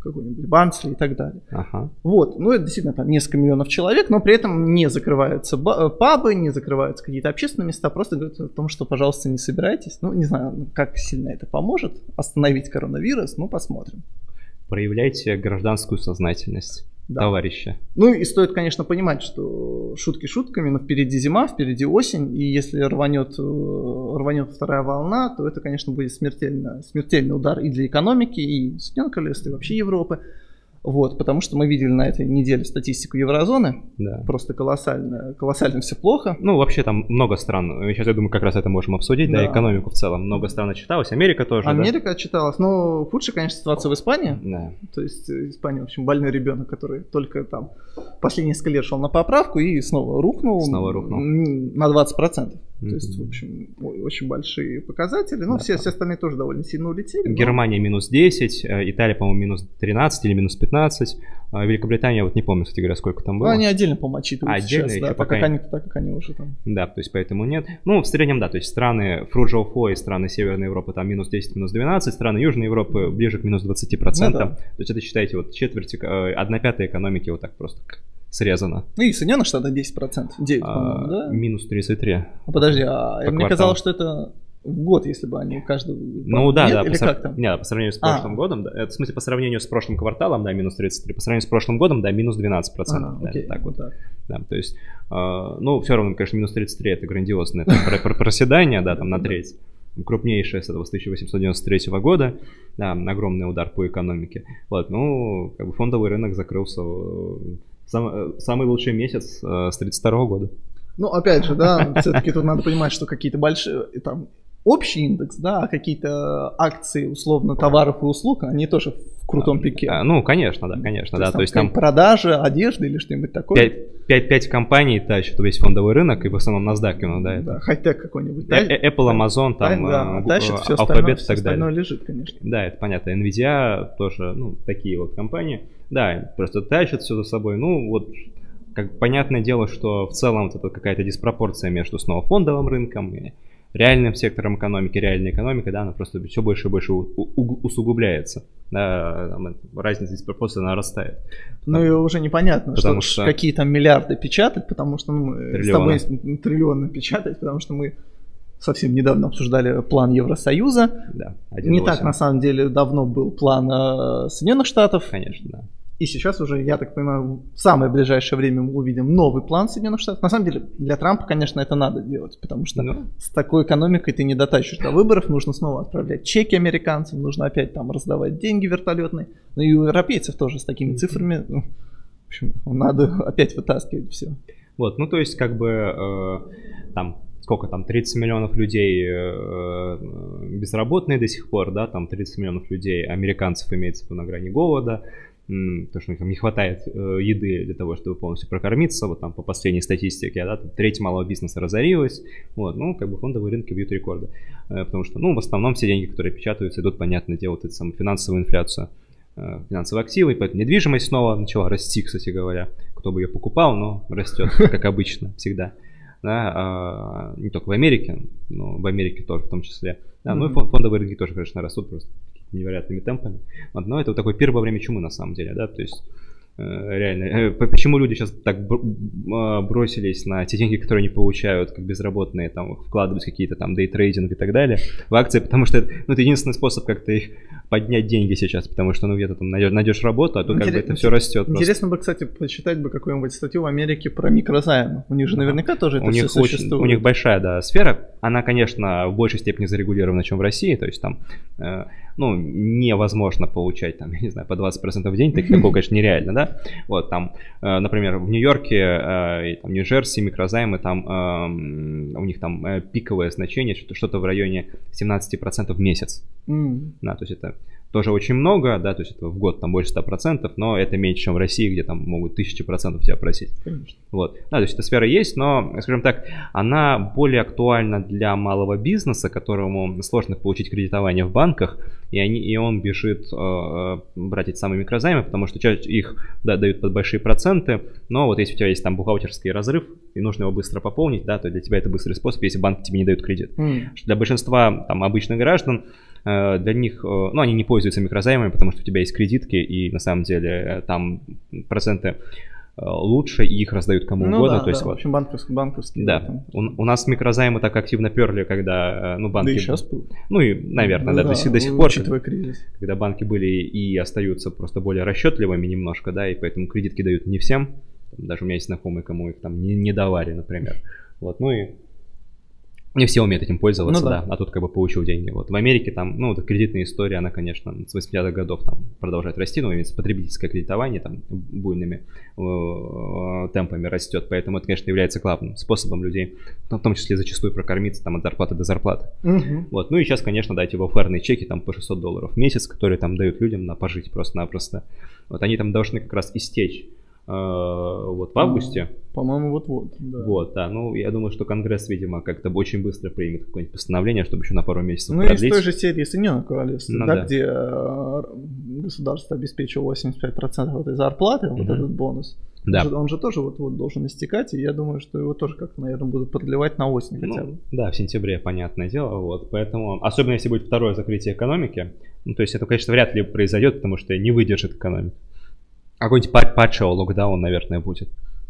какой-нибудь Бансли и так далее. Ага. Вот, ну это действительно там несколько миллионов человек, но при этом не закрываются пабы, не закрываются какие-то общественные места, просто говорят о том, что, пожалуйста, не собирайтесь. Ну, не знаю, как сильно это поможет остановить коронавирус, ну посмотрим. Проявляйте гражданскую сознательность. Да. Товарища. Ну и стоит, конечно, понимать, что шутки шутками, но впереди зима, впереди осень, и если рванет, рванет вторая волна, то это, конечно, будет смертельно, смертельный удар и для экономики, и Соединенного Королевства, и вообще Европы. Вот, потому что мы видели на этой неделе статистику еврозоны, да. Просто колоссально, колоссально все плохо. Ну, вообще там много стран, сейчас, я думаю, как раз это можем обсудить, да, да экономику в целом, много стран отчиталась, Америка тоже, Америка да? отчиталась, но худшая, конечно, ситуация в Испании, да. То есть Испания, в общем, больной ребенок, который только там последние несколько лет шел на поправку и снова рухнул, снова рухнул. На двадцать процентов, mm-hmm. То есть, в общем, очень большие показатели, но да. все, все остальные тоже довольно сильно улетели. Но... Германия минус десять, Италия, по-моему, минус тринадцать или минус пятнадцать. Великобритания, вот не помню, кстати говоря, сколько там было. Ну, они отдельно, по-моему, отчитываются отдельно сейчас, да, пока так, как они, так как они уже там. Да, то есть поэтому нет. Ну, в среднем, да, то есть страны Frugal Four, страны Северной Европы, там минус десять, минус двенадцать, страны Южной Европы ближе к минус двадцать процентов. Ну, да. То есть это, считайте, вот четверть, одна пятая экономики вот так просто срезана. Ну и Соединенных Штатов десять процентов, девять, а, да? минус тридцать три. Подожди, а мне казалось, что это... В год, если бы они каждый... Ну да, нет, да, по, сор... Нет, по сравнению с прошлым а. годом, да, в смысле, по сравнению с прошлым кварталом, да, минус тридцать три, по сравнению с прошлым годом, да, минус двенадцать процентов. А, да, окей, так вот. Да. Да, то есть, э, ну, все равно, конечно, минус тридцать три это грандиозное это проседание, да, там на треть. Крупнейшее с этого с тысяча восемьсот девяносто третьего года, да, огромный удар по экономике. Вот, ну, как бы фондовый рынок закрылся сам, самый лучший месяц э, с тридцать второго года. Ну, опять же, да, все-таки тут надо понимать, что какие-то большие, там, общий индекс, да, а какие-то акции, условно, товаров и услуг, они тоже в крутом пике. А, ну, конечно, да, конечно, то да. Есть, то есть там продажи, одежды или что-нибудь такое. пять компаний тащат весь фондовый рынок, и в основном NASDAQ, ну, да, да это. Хай-тек какой-нибудь. Apple, Amazon, там, да, тащит, все Alphabet все и так далее. Лежит, конечно. Да, это понятно. Nvidia тоже, ну, такие вот компании, да, просто тащат все за собой, ну, вот... Как понятное дело, что в целом вот это какая-то диспропорция между снова фондовым рынком и реальным сектором экономики, реальной экономикой, да, она просто все больше и больше усугубляется. Да, разница диспропорции, она растает. Ну и уже непонятно, что, что какие там миллиарды печатать, потому что ну, мы с тобой триллионы печатать, потому что мы совсем недавно обсуждали план Евросоюза. Да, не так на самом деле давно был план Соединенных Штатов. Конечно, да. И сейчас уже, я так понимаю, в самое ближайшее время мы увидим новый план Соединенных Штатов. На самом деле, для Трампа, конечно, это надо делать, потому что ну. с такой экономикой ты не дотащишь до выборов. Нужно снова отправлять чеки американцам, нужно опять там раздавать деньги вертолетные. Ну и у европейцев тоже с такими цифрами, ну, в общем, надо опять вытаскивать все. Вот, ну то есть как бы э, там... Сколько там, тридцать миллионов людей безработные до сих пор, да, там тридцать миллионов людей, американцев имеется на грани голода, то, что там не хватает еды для того, чтобы полностью прокормиться, вот там по последней статистике, да, треть малого бизнеса разорилась, вот, ну, как бы фондовые рынки бьют рекорды, потому что, ну, в основном все деньги, которые печатаются, идут, понятное дело, вот эту самую финансовую инфляцию, финансовые активы, и поэтому недвижимость снова начала расти, кстати говоря, кто бы ее покупал, но растет, как обычно, всегда. Да, а, не только в Америке, но в Америке тоже в том числе. Да, mm-hmm. Ну и фондовые рынки тоже, конечно, растут просто невероятными темпами. Но это вот такой пир во время чумы, на самом деле, да, то есть э, реально, э, почему люди сейчас так бро- бросились на те деньги, которые они получают, как безработные, там, вкладывать какие-то там дейтрейдинг и так далее в акции, потому что это, ну, это единственный способ как-то их поднять деньги сейчас, потому что, ну, где-то там найдешь, найдешь работу, а то Интерес... как бы это все растет. Интересно просто бы, кстати, почитать бы какую-нибудь статью в Америке про микрозаймы. У них же наверняка тоже это у все них существует. Очень, у них большая, да, сфера. Она, конечно, в большей степени зарегулирована, чем в России. То есть там, э, ну, невозможно получать, там, я не знаю, по двадцать процентов в день. Так, такого, конечно, нереально, да. Вот там, э, например, в Нью-Йорке, э, и, там, Нью-Джерси микрозаймы, там, э, у них там э, пиковое значение, что-то в районе семнадцать процентов в месяц. Mm. Да, то есть это тоже очень много, да, то есть это в год там больше сто процентов, но это меньше, чем в России, где там могут тысячи процентов тебя просить. Конечно. Вот. Да, то есть эта сфера есть, но, скажем так, она более актуальна для малого бизнеса, которому сложно получить кредитование в банках, и, они, и он бежит э, брать эти самые микрозаймы, потому что чаще их, да, дают под большие проценты, но вот если у тебя есть там бухгалтерский разрыв, и нужно его быстро пополнить, да, то для тебя это быстрый способ, если банк тебе не дает кредит. Mm. Для большинства там обычных граждан, для них, ну, они не пользуются микрозаймами, потому что у тебя есть кредитки, и на самом деле там проценты лучше, и их раздают кому ну угодно. Да, то есть, да, вот, в общем, банковские. банковские да. У, у нас микрозаймы так активно перли, когда, ну, банки... Да и сейчас. Ну, и, наверное, ну, да, да, да, до, до сих пор, когда, когда банки были и остаются просто более расчетливыми немножко, да, и поэтому кредитки дают не всем. Даже у меня есть знакомые, кому их там не, не давали, например. Вот, ну и... Не все умеют этим пользоваться, ну, да. да, а тут как бы получил деньги. Вот в Америке там, ну, вот кредитная история, она, конечно, с восьмидесятых годов там продолжает расти, но имеется потребительское кредитование там буйными э, темпами растет, поэтому это, конечно, является главным способом людей, в том числе зачастую прокормиться там от зарплаты до зарплаты. Угу. Вот, ну и сейчас, конечно, да, эти валферные чеки там по шестьсот долларов в месяц, которые там дают людям на пожить просто-напросто. Вот они там должны как раз истечь. Вот в августе. По-моему, вот-вот. Да. Вот, да. Ну, я думаю, что Конгресс, видимо, как-то очень быстро примет какое-нибудь постановление, чтобы еще на пару месяцев ну, продлить. Ну, из той же серии Соединенных Королевств, ну, да, да, где государство обеспечило восемьдесят пять процентов этой зарплаты, mm-hmm. вот этот бонус. Да. Он же, он же тоже вот-вот должен истекать, и я думаю, что его тоже как-то, наверное, будут продлевать на осень хотя бы. Ну, да, в сентябре, понятное дело, вот, поэтому, особенно если будет второе закрытие экономики, ну, то есть это, конечно, вряд ли произойдет, потому что не выдержит экономика. Какой-нибудь патчевый локдаун, наверное, будет.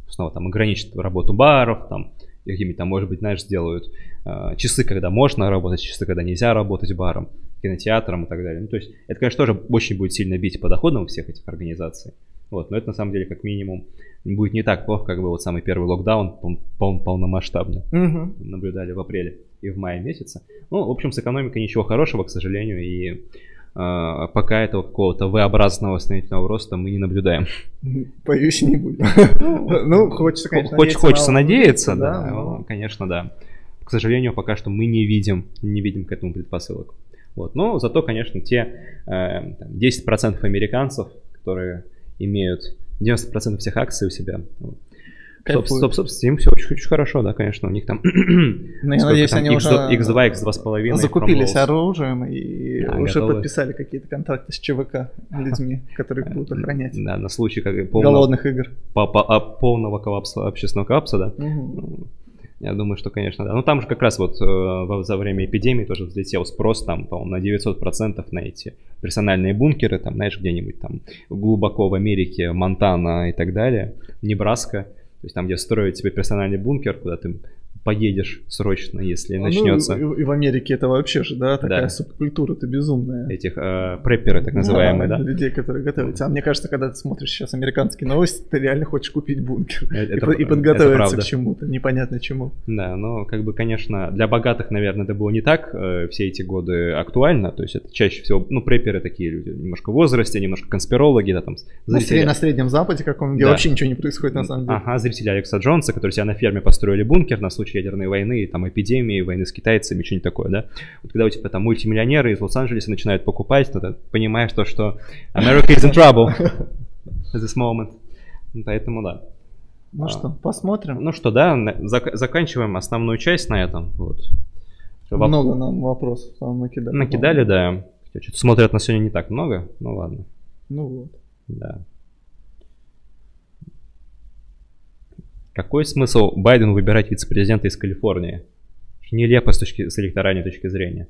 Снова там ограничат работу баров, там, какими-то там, может быть, знаешь, сделают э, часы, когда можно работать, часы, когда нельзя работать баром, кинотеатром и так далее. Ну, то есть это, конечно, тоже очень будет сильно бить по доходам всех этих организаций. Вот, но это, на самом деле, как минимум, будет не так плохо, как бы вот самый первый локдаун пол- пол- полномасштабный. Mm-hmm. Наблюдали в апреле и в мае месяце. Ну, в общем, с экономикой ничего хорошего, к сожалению, и... пока этого какого-то V-образного восстановительного роста мы не наблюдаем. Боюсь, не будет. Ну, хочется, конечно, надеяться. Хочется надеяться, да, конечно, да. К сожалению, пока что мы не видим, не видим к этому предпосылок. Но зато, конечно, те десять процентов американцев, которые имеют девяносто процентов всех акций у себя, собственно, им все очень, очень хорошо, да, конечно, у них там, ну, я надеюсь, там они икс два, уже икс два, икс два с половиной закупились оружием и да, уже готовы. Подписали какие-то контракты с ЧВК людьми, которые будут охранять. Да, на случай как полного, голодных игр. По, по, а, полного коллапса, общественного коллапса, да. Угу. Я думаю, что, конечно, да. Ну, там же как раз вот э, за время эпидемии тоже взлетел спрос там, по-моему, на девятьсот процентов на эти персональные бункеры, там, знаешь, где-нибудь там глубоко в Америке, Монтана и так далее, Небраска. То есть там, где строят себе персональный бункер, куда ты поедешь срочно, если а начнется. Ну, и, и в Америке это вообще же, да, такая да. субкультура-то безумная. Этих э, препперы, так называемые, да, да? Людей, которые готовятся. А мне кажется, когда ты смотришь сейчас американские новости, ты реально хочешь купить бункер это, и, и подготовиться к чему-то, непонятно чему. Да, но как бы, конечно, для богатых, наверное, это было не так э, все эти годы актуально. То есть это чаще всего, ну, препперы такие люди, немножко в возрасте, немножко конспирологи, да, там. Зрители... На Среднем Западе каком-нибудь, где да. вообще ничего не происходит на самом деле. Ага, зрители Алекса Джонса, которые себя на ферме построили бункер на случай ядерной войны, там, эпидемии, войны с китайцами, что-нибудь такое, да. Вот когда у тебя там мультимиллионеры из Лос-Анджелеса начинают покупать, то ты понимаешь то, что America is in trouble. at this moment. Поэтому да. Ну а, что, посмотрим. Ну что, да, зак- заканчиваем основную часть на этом. Вот. Воп... Много нам вопросов там накидали. Накидали, да. Что-то смотрят на сегодня не так много, ну ладно. Ну вот. Да. Какой смысл Байдену выбирать вице-президента из Калифорнии? Нелепо с точки, с электоральной точки зрения.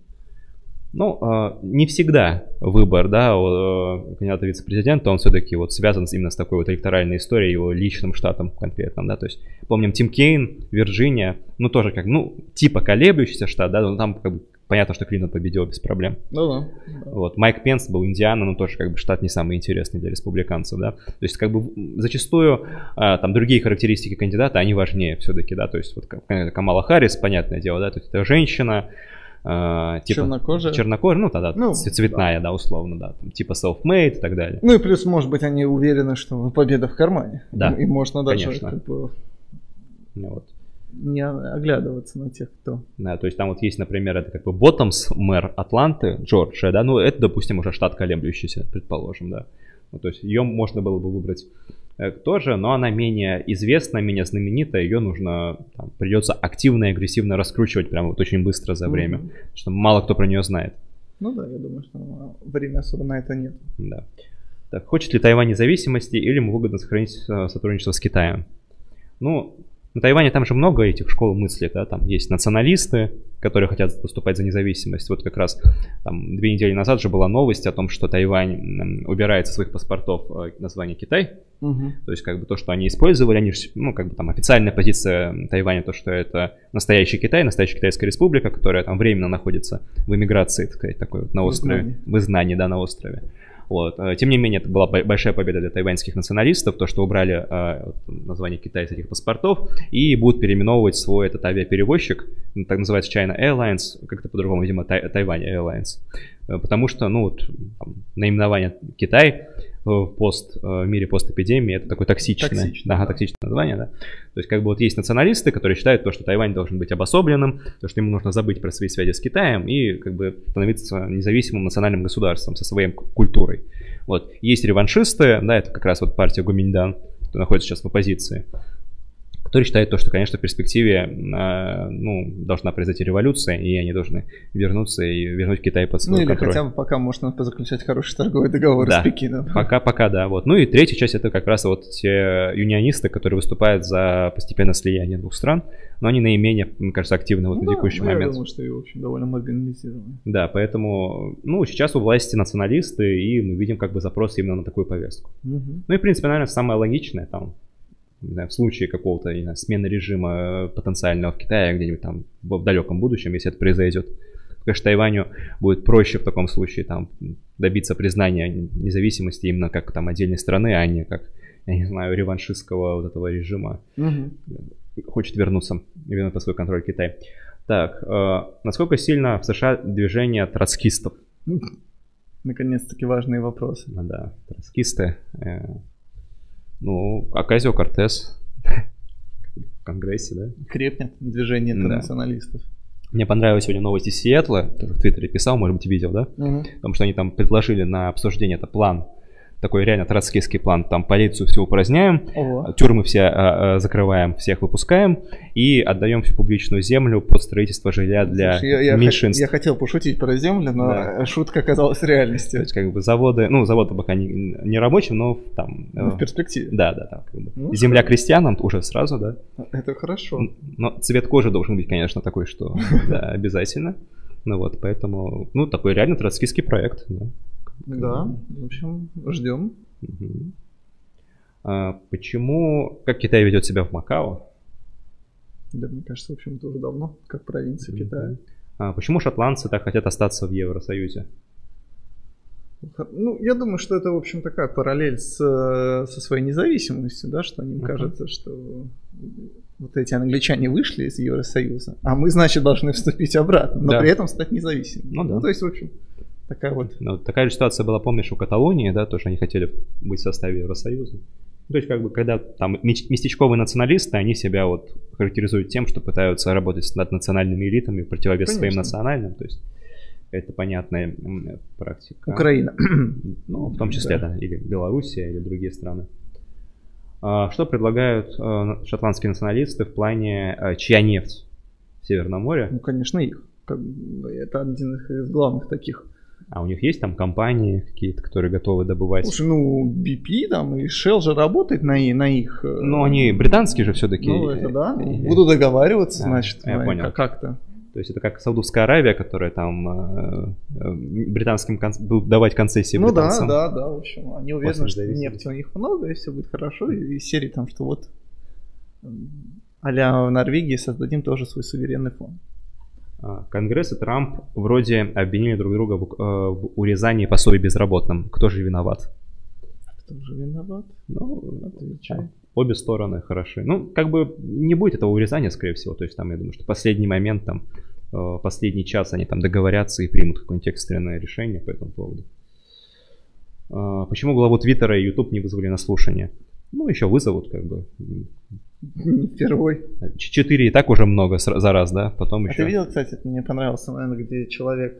Ну, э, не всегда выбор, да, у, э, кандидата вице-президента, он все-таки вот связан именно с такой вот электоральной историей, его личным штатом конкретным, да, то есть, помним, Тим Кейн, Вирджиния, ну, тоже как, ну, типа колеблющийся штат, да, но там как бы понятно, что Клинтон победил без проблем. Ну, да. Вот, Майк Пенс был Индиана, но тоже как бы штат не самый интересный для республиканцев, да, то есть, как бы, зачастую, э, там, другие характеристики кандидата, они важнее все-таки, да, то есть, вот, Камала Харрис, понятное дело, да, то есть, это женщина, Uh, типа чернокожая. чернокожая, ну тогда ну, цветная, да. да, условно, да, там, типа self-made и так далее. Ну и плюс, может быть, они уверены, что победа в кармане. Да. И, и можно даже как бы, ну, вот. не оглядываться на тех, кто. Да, то есть там вот есть, например, это как бы Боттомс, мэр Атланты, Джорджия, да, ну это, допустим, уже штат колеблющийся, предположим, да. Ну, то есть ее можно было бы выбрать тоже, но она менее известна, менее знаменита, ее нужно, там, придется активно и агрессивно раскручивать прям вот очень быстро за время, mm-hmm. потому что мало кто про нее знает. Ну да, я думаю, что времени особо на это нет. Да. Так, хочет ли Тайвань независимости или ему выгодно сохранить сотрудничество с Китаем? Ну, на Тайване там же много этих школ мысли, да, там есть националисты, которые хотят выступать за независимость. Вот как раз там, две недели назад же была новость о том, что Тайвань убирает со своих паспортов название Китай. Угу. То есть как бы то, что они использовали, они, ну как бы там официальная позиция Тайваня, то, что это настоящий Китай, настоящая Китайская республика, которая там временно находится в эмиграции, так сказать, такой вот на острове, в изгнании, да, на острове. Вот. Тем не менее, это была большая победа для тайваньских националистов, то, что убрали э, название Китая из этих паспортов и будут переименовывать свой этот авиаперевозчик, так называется China Airlines, как-то по-другому, видимо, Тай- Тайвань Airlines, потому что, ну, вот, там, наименование Китай в, пост, в мире постэпидемии это такое токсичное, токсичное, ага, да. токсичное название, да. То есть, как бы вот есть националисты, которые считают то, что Тайвань должен быть обособленным, то, что ему нужно забыть про свои связи с Китаем и как бы становиться независимым национальным государством со своей культурой. Вот. Есть реваншисты, да, это как раз вот партия Гоминьдан, кто находится сейчас в оппозиции, который считает то, что, конечно, в перспективе э, ну, должна произойти революция, и они должны вернуться и вернуть Китай под свой контроль. Ну или контроль. Хотя бы пока можно заключать хороший торговый договор да. с Пекином. Пока-пока, да. Вот. Ну и третья часть это как раз вот те юнионисты, которые выступают за постепенное слияние двух стран, но они наименее, мне кажется, активны вот да, на текущий момент. Я думаю, что и в общем довольно организированы. Да, поэтому, ну, сейчас у власти националисты, и мы видим как бы запрос именно на такую повестку. Угу. Ну и, в принципе, наверное, самое логичное там, не знаю, в случае какого-то не знаю, смены режима потенциального в Китае где-нибудь там в далеком будущем, если это произойдет, конечно, Тайваню будет проще в таком случае там добиться признания независимости именно как там отдельной страны, а не как, я не знаю, реваншистского вот этого режима. Угу. Хочет вернуться, вернуть под свой контроль Китай. Так, э, насколько сильно в США движение троцкистов? Наконец-таки важные вопросы. Ну, да, троцкисты... Э, Ну, Оказио-Кортес в Конгрессе, да? Крепнет движение интернационалистов. Да. Мне понравилась сегодня новость из Сиэтла, который в Твиттере писал, может быть, видел, да? Угу. Потому что они там предложили на обсуждение, это план, такой реально троцкистский план, там полицию все упраздняем, Ого. тюрьмы все а, а, закрываем, всех выпускаем и отдаем всю публичную землю под строительство жилья для Слушай, я, меньшинств. Я, я хотел пошутить про землю, но да. шутка оказалась реальностью. То есть как бы заводы, ну заводы пока не, не рабочим, но там... Ну, в перспективе. Да, да, там как бы. Ну, земля что? Крестьянам уже сразу, да. Это хорошо. Но цвет кожи должен быть, конечно, такой, что обязательно. Ну вот, поэтому, ну такой реально троцкистский проект, да. Да, в общем, ждем. Угу. А почему, как Китай ведет себя в Макао? Да, мне кажется, в общем-то уже давно, как провинция угу. Китая. А почему шотландцы так хотят остаться в Евросоюзе? Ну, я думаю, что это, в общем, такая параллель с, со своей независимостью, да, что им кажется, угу. что вот эти англичане вышли из Евросоюза, а мы, значит, должны вступить обратно, но да. при этом стать независимыми. Ну, да. ну, то есть, в общем... Такая вот. Ну, такая же ситуация была, помнишь, у Каталонии, да, то, что они хотели быть в составе Евросоюза. Ну, то есть, как бы, когда там местечковые националисты, они себя вот характеризуют тем, что пытаются работать над национальными элитами, противовес Конечно. своим национальным. То есть, Это понятная практика. Украина. Ну, в том числе, да. Да, или Белоруссия, или другие страны. Что предлагают шотландские националисты в плане чья нефть в Северном море? Ну, конечно, их. Это один из главных таких. А у них есть там компании какие-то, которые готовы добывать? Слушай, ну, би пи там и Shell же работает на, на их... Ну, они британские же все-таки. Ну, это да. Буду договариваться, да, значит, я понял. Как-то. То есть это как Саудовская Аравия, которая там британским кон... будут давать концессии ну, британцам. Ну да, да, да, в общем, они уверены, что нефти у них много, и все будет хорошо. И, и серии там, что вот а-ля в Норвегии создадим тоже свой суверенный фонд. Конгресс и Трамп вроде обвинили друг друга в, в урезании пособий безработным. Кто же виноват? Кто же виноват? Ну, отвечай. Обе стороны хороши. Ну, как бы не будет этого урезания, скорее всего. То есть там, я думаю, что последний момент, там, последний час они там договорятся и примут какое-нибудь экстренное решение по этому поводу. Почему главу Твиттера и Ютуб не вызвали на слушание? Ну, еще вызовут, как бы. Не впервой. Четыре и так уже много за раз, да? Потом еще. А ты видел, кстати, мне понравился момент, где человек,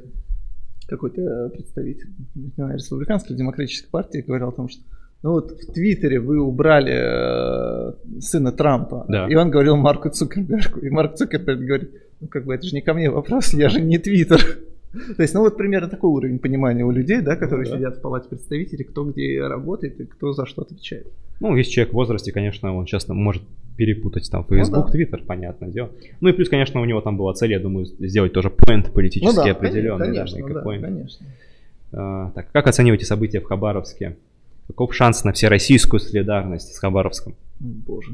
какой-то представитель республиканской демократической партии говорил о том, что ну вот в Твиттере вы убрали э, сына Трампа, да. И он говорил Марку Цукербергу, и Марк Цукерберг говорит, ну как бы это же не ко мне вопрос, я же не Твиттер. То есть, ну вот примерно такой уровень понимания у людей, да, которые ну, да. сидят в Палате представителей, кто где работает и кто за что отвечает. Ну, если человек в возрасте, конечно, он часто может перепутать там Facebook, Twitter, понятное дело. Ну и плюс, конечно, у него там была цель, я думаю, сделать тоже поинт политически ну, да, определенный. Конечно, да, да, конечно. А, так, как оцениваете события в Хабаровске? Каков шанс на всероссийскую солидарность с Хабаровском? Боже.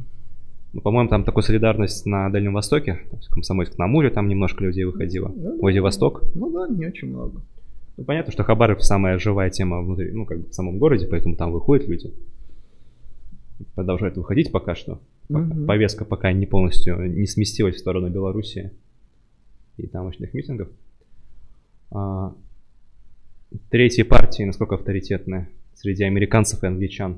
Ну, по-моему, там такая солидарность на Дальнем Востоке, в Комсомольск-на-Амуре, там немножко людей выходило. Ну, Владивосток. Ну да, не очень много. Ну, понятно, что Хабаров самая живая тема внутри, ну, как бы в самом городе, поэтому там выходят люди. Продолжают выходить пока что. Пока. Угу. Повестка пока не полностью не сместилась в сторону Белоруссии и тамошних митингов. А... Третьи партии, насколько авторитетные? Среди американцев и англичан?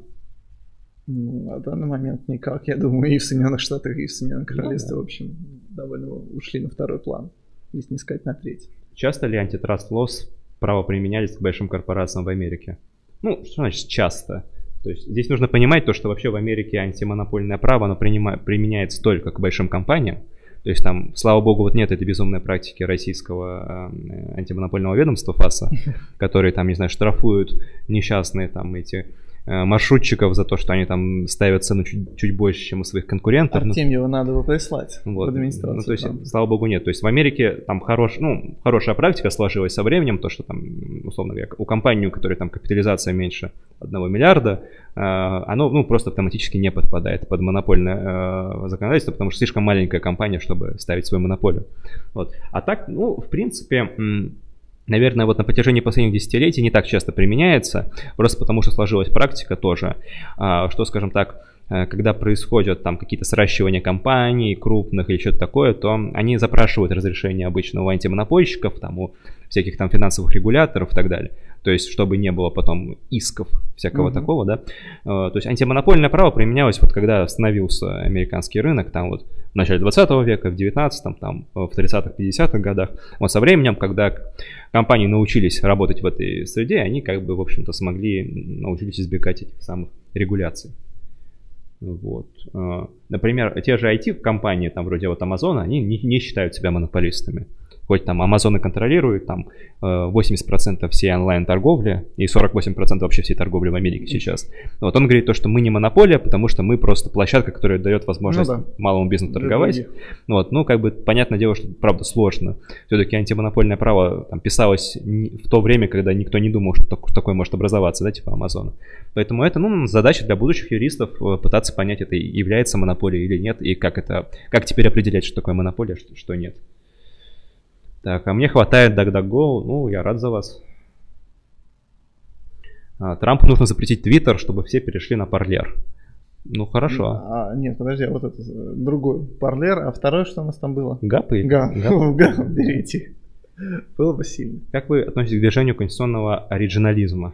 Ну, на данный момент никак. Я думаю, и в Соединенных Штатах, и в Соединенных Королевстве, ну, да. В общем, довольно ушли на второй план, если не сказать на третий. Часто ли антитраст лосс право применялись к большим корпорациям в Америке? Ну, что значит часто? То есть здесь нужно понимать то, что вообще в Америке антимонопольное право, оно применяется только к большим компаниям. То есть там, слава богу, вот нет этой безумной практики российского э, антимонопольного ведомства ФАСа, которые там, не знаю, штрафуют несчастные там эти э, маршрутчиков за то, что они там ставят цену чуть, чуть больше, чем у своих конкурентов. Артемьева ну, надо бы прислать вот, в администрацию. Ну, то есть, слава богу, нет. То есть в Америке там хорош, ну, хорошая практика сложилась со временем, то, что там, условно говоря, у компании, у которой там капитализация меньше одного миллиарда, оно ну, просто автоматически не подпадает под монопольное э, законодательство, потому что слишком маленькая компания, чтобы ставить свою монополию. Вот. А так, ну, в принципе, м, наверное, вот на протяжении последних десятилетий не так часто применяется, просто потому что сложилась практика тоже, э, что, скажем так, э, когда происходят там какие-то сращивания компаний крупных или что-то такое, то они запрашивают разрешение обычно у антимонопольщиков, там, у всяких там финансовых регуляторов и так далее. То есть, чтобы не было потом исков всякого uh-huh. такого, да. То есть, антимонопольное право применялось, вот когда становился американский рынок, там вот в начале двадцатого века, в девятнадцатом, там в тридцатых, пятидесятых годах. Вот со временем, когда компании научились работать в этой среде, они как бы, в общем-то, смогли, научились избегать этих самых регуляций. Вот. Например, те же ай ти-компании, там вроде вот Amazon, они не, не считают себя монополистами. Хоть там Amazon и контролирует там восемьдесят процентов всей онлайн-торговли и сорок восемь процентов вообще всей торговли в Америке сейчас. Вот он говорит то, что мы не монополия, потому что мы просто площадка, которая дает возможность ну, да. малому бизнесу торговать. Вот. Ну, как бы, понятное дело, что правда сложно. Все-таки антимонопольное право там, писалось в то время, когда никто не думал, что такое может образоваться, да, типа Amazon. Поэтому это ну, задача для будущих юристов пытаться понять, это является монополией или нет, и как, это, как теперь определять, что такое монополия, что, что нет. Так, а мне хватает DuckDuckGo, ну, я рад за вас. А, Трампу нужно запретить Твиттер, чтобы все перешли на Парлер. Ну, хорошо. А, нет, подожди, вот это другой Парлер, а второе, что у нас там было? Гапы. Гап, гап, берите. Было бы сильно. Как вы относитесь к движению конституционного оригинализма?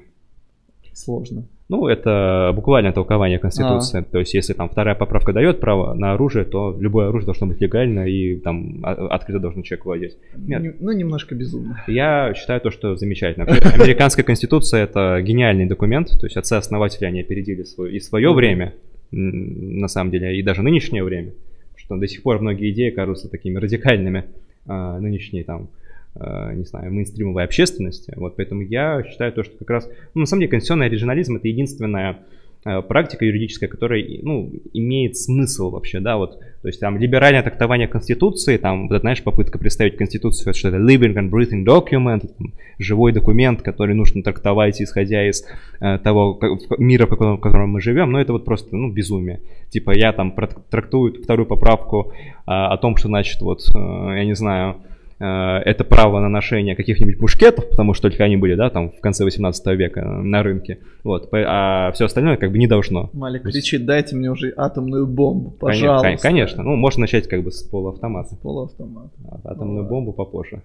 сложно. Ну, это буквально толкование Конституции. А-а-а. То есть, если там вторая поправка дает право на оружие, то любое оружие должно быть легально и там открыто должен человек владеть. Нет. Ну, немножко безумно. Я считаю то, что замечательно. Американская Конституция — это гениальный документ. То есть, отцы-основатели, они опередили свое, и свое mm-hmm. время, на самом деле, и даже нынешнее время. Что до сих пор многие идеи кажутся такими радикальными а, нынешней там... не знаю, мейнстримовой общественности. Вот поэтому я считаю то, что как раз... Ну, на самом деле, конституционный оригинализм — это единственная э, практика юридическая, которая, ну, имеет смысл вообще, да, вот. То есть там либеральное трактование Конституции, там, вот, знаешь, попытка представить Конституцию, что это living and breathing document, там, живой документ, который нужно трактовать, исходя из э, того как, мира, в котором мы живем, но это вот просто, ну, безумие. Типа я там трактую вторую поправку э, о том, что, значит, вот, э, я не знаю... это право на ношение каких-нибудь мушкетов, потому что только они были, да, там в конце восемнадцатого века на рынке, вот, а все остальное как бы не должно. Малик кричит: дайте мне уже атомную бомбу, пожалуйста. Конечно, конечно. Ну, можно начать как бы с полуавтомата. С полуавтомата. Атомную ну, бомбу ладно. попозже.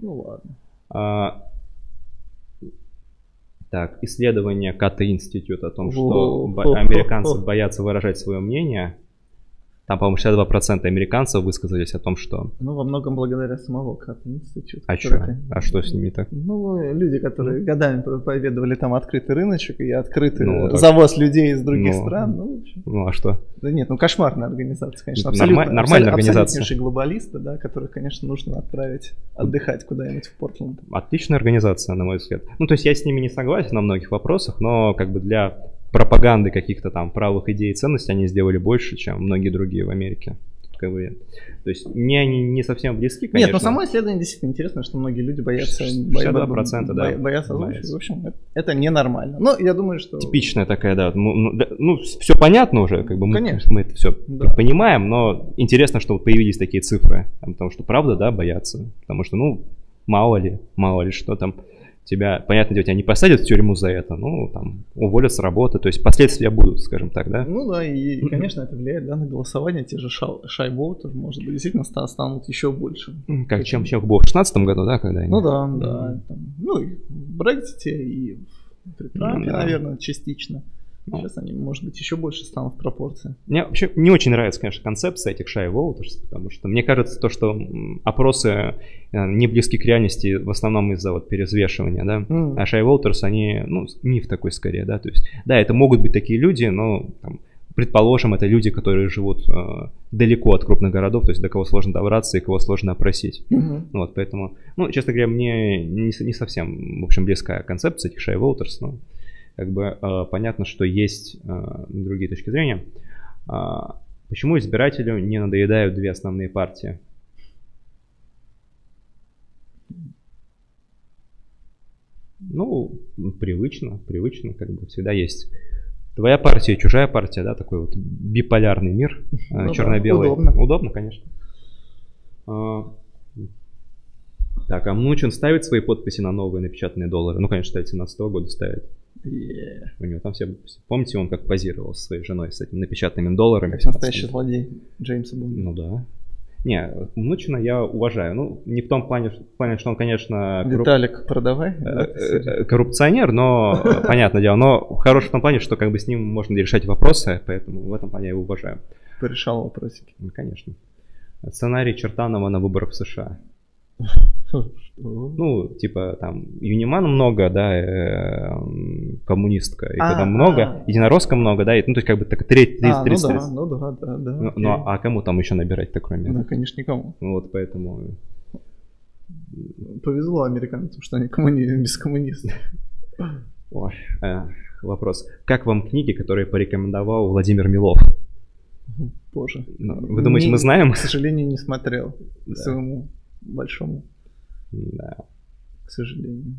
Ну ладно. А, так, исследование Кат-институт о том, что бо- американцы боятся выражать свое мнение. Там, по-моему, шестьдесят два процента американцев высказались о том, что... Ну, во многом благодаря самого Кат-институту. А что? А что с ними так? Ну, люди, которые годами проповедовали там открытый рыночек и открытый ну, вот завоз людей из других ну, стран. Ну, в общем. Ну, а что? Да нет, ну, кошмарная организация, конечно. Абсолютно, Норма- нормальная абсолютно, организация. Абсолютнейшие глобалисты, да, которых, конечно, нужно отправить отдыхать куда-нибудь в Портленд. Отличная организация, на мой взгляд. Ну, то есть я с ними не согласен на многих вопросах, но как бы для... пропаганды каких-то там правых идей и ценностей они сделали больше, чем многие другие в Америке. Как бы, то есть не они не совсем близки, конечно. Нет, но само исследование действительно интересно, что многие люди боятся... шестьдесят два процента, да. Боя, боятся озвучить. В общем, это, это ненормально. Но я думаю, что... Типичная такая, да. Ну, ну все понятно уже, как бы мы, конечно. мы это все да. понимаем, но интересно, что появились такие цифры. Потому что правда, да, боятся. Потому что, ну, мало ли, мало ли что там... Тебя, понятное дело, тебя не посадят в тюрьму за это, ну, там, уволят с работы, то есть последствия будут, скажем так, да? Ну да, и, и конечно, это влияет, да, на голосование, те же шай-воутеры, может быть, действительно станут еще больше. Как, это... чем, чем было в шестнадцатом году, да, когда они... Ну да, да, да. Там, ну и в Брексите, и в Трампе, да. наверное, частично. Сейчас они, может быть, еще больше станут в пропорции. Мне вообще не очень нравится, конечно, концепция этих shy voters, потому что мне кажется, то, что опросы не близки к реальности в основном из-за вот перезвешивания, да. Mm. А shy voters, они, ну, миф такой скорее, да. То есть, да, это могут быть такие люди, но, там, предположим, это люди, которые живут э, далеко от крупных городов, то есть до кого сложно добраться и кого сложно опросить. Mm-hmm. Вот, поэтому, ну, честно говоря, мне не, не совсем, в общем, близкая концепция этих shy voters, но... Как бы э, понятно, что есть э, другие точки зрения. Э, почему избирателю не надоедают две основные партии? Ну, привычно, привычно, как бы всегда есть. Твоя партия и чужая партия, да, такой вот биполярный мир, э, ну, черно-белый. Да, удобно. Удобно, конечно. Э, так, а Мнучин ставит свои подписи на новые напечатанные доллары? Ну, конечно, ставит, с семнадцатого года ставит. Yeah. У него там все... Помните, он как позировал со своей женой с этими напечатанными долларами? Как настоящий злодей Джеймса Бонда. Ну да. Не, Мнучина я уважаю. Ну, не в том плане, в плане что он, конечно... Корруп... Виталик, продавай. Коррупционер, но, понятное дело, но хорош в том плане, что как бы с ним можно решать вопросы, поэтому в этом плане я его уважаю. Порешал вопросики. Ну, конечно. Сценарий Чертанова на выборах в США. Ну, типа, там, Юниман много, да, коммунистка, и когда много, единоросска много, да, ну, то есть, как бы, так, тридцать тридцать. Ну, да, да, да. Ну, а кому там еще набирать-то, кроме... Да, конечно, никому. Вот, поэтому... Повезло американцам, что они без коммунистов. Ой, вопрос. Как вам книги, которые порекомендовал Владимир Милов? Боже. Вы думаете, мы знаем? К сожалению, не смотрел к своему большому. Да. К сожалению.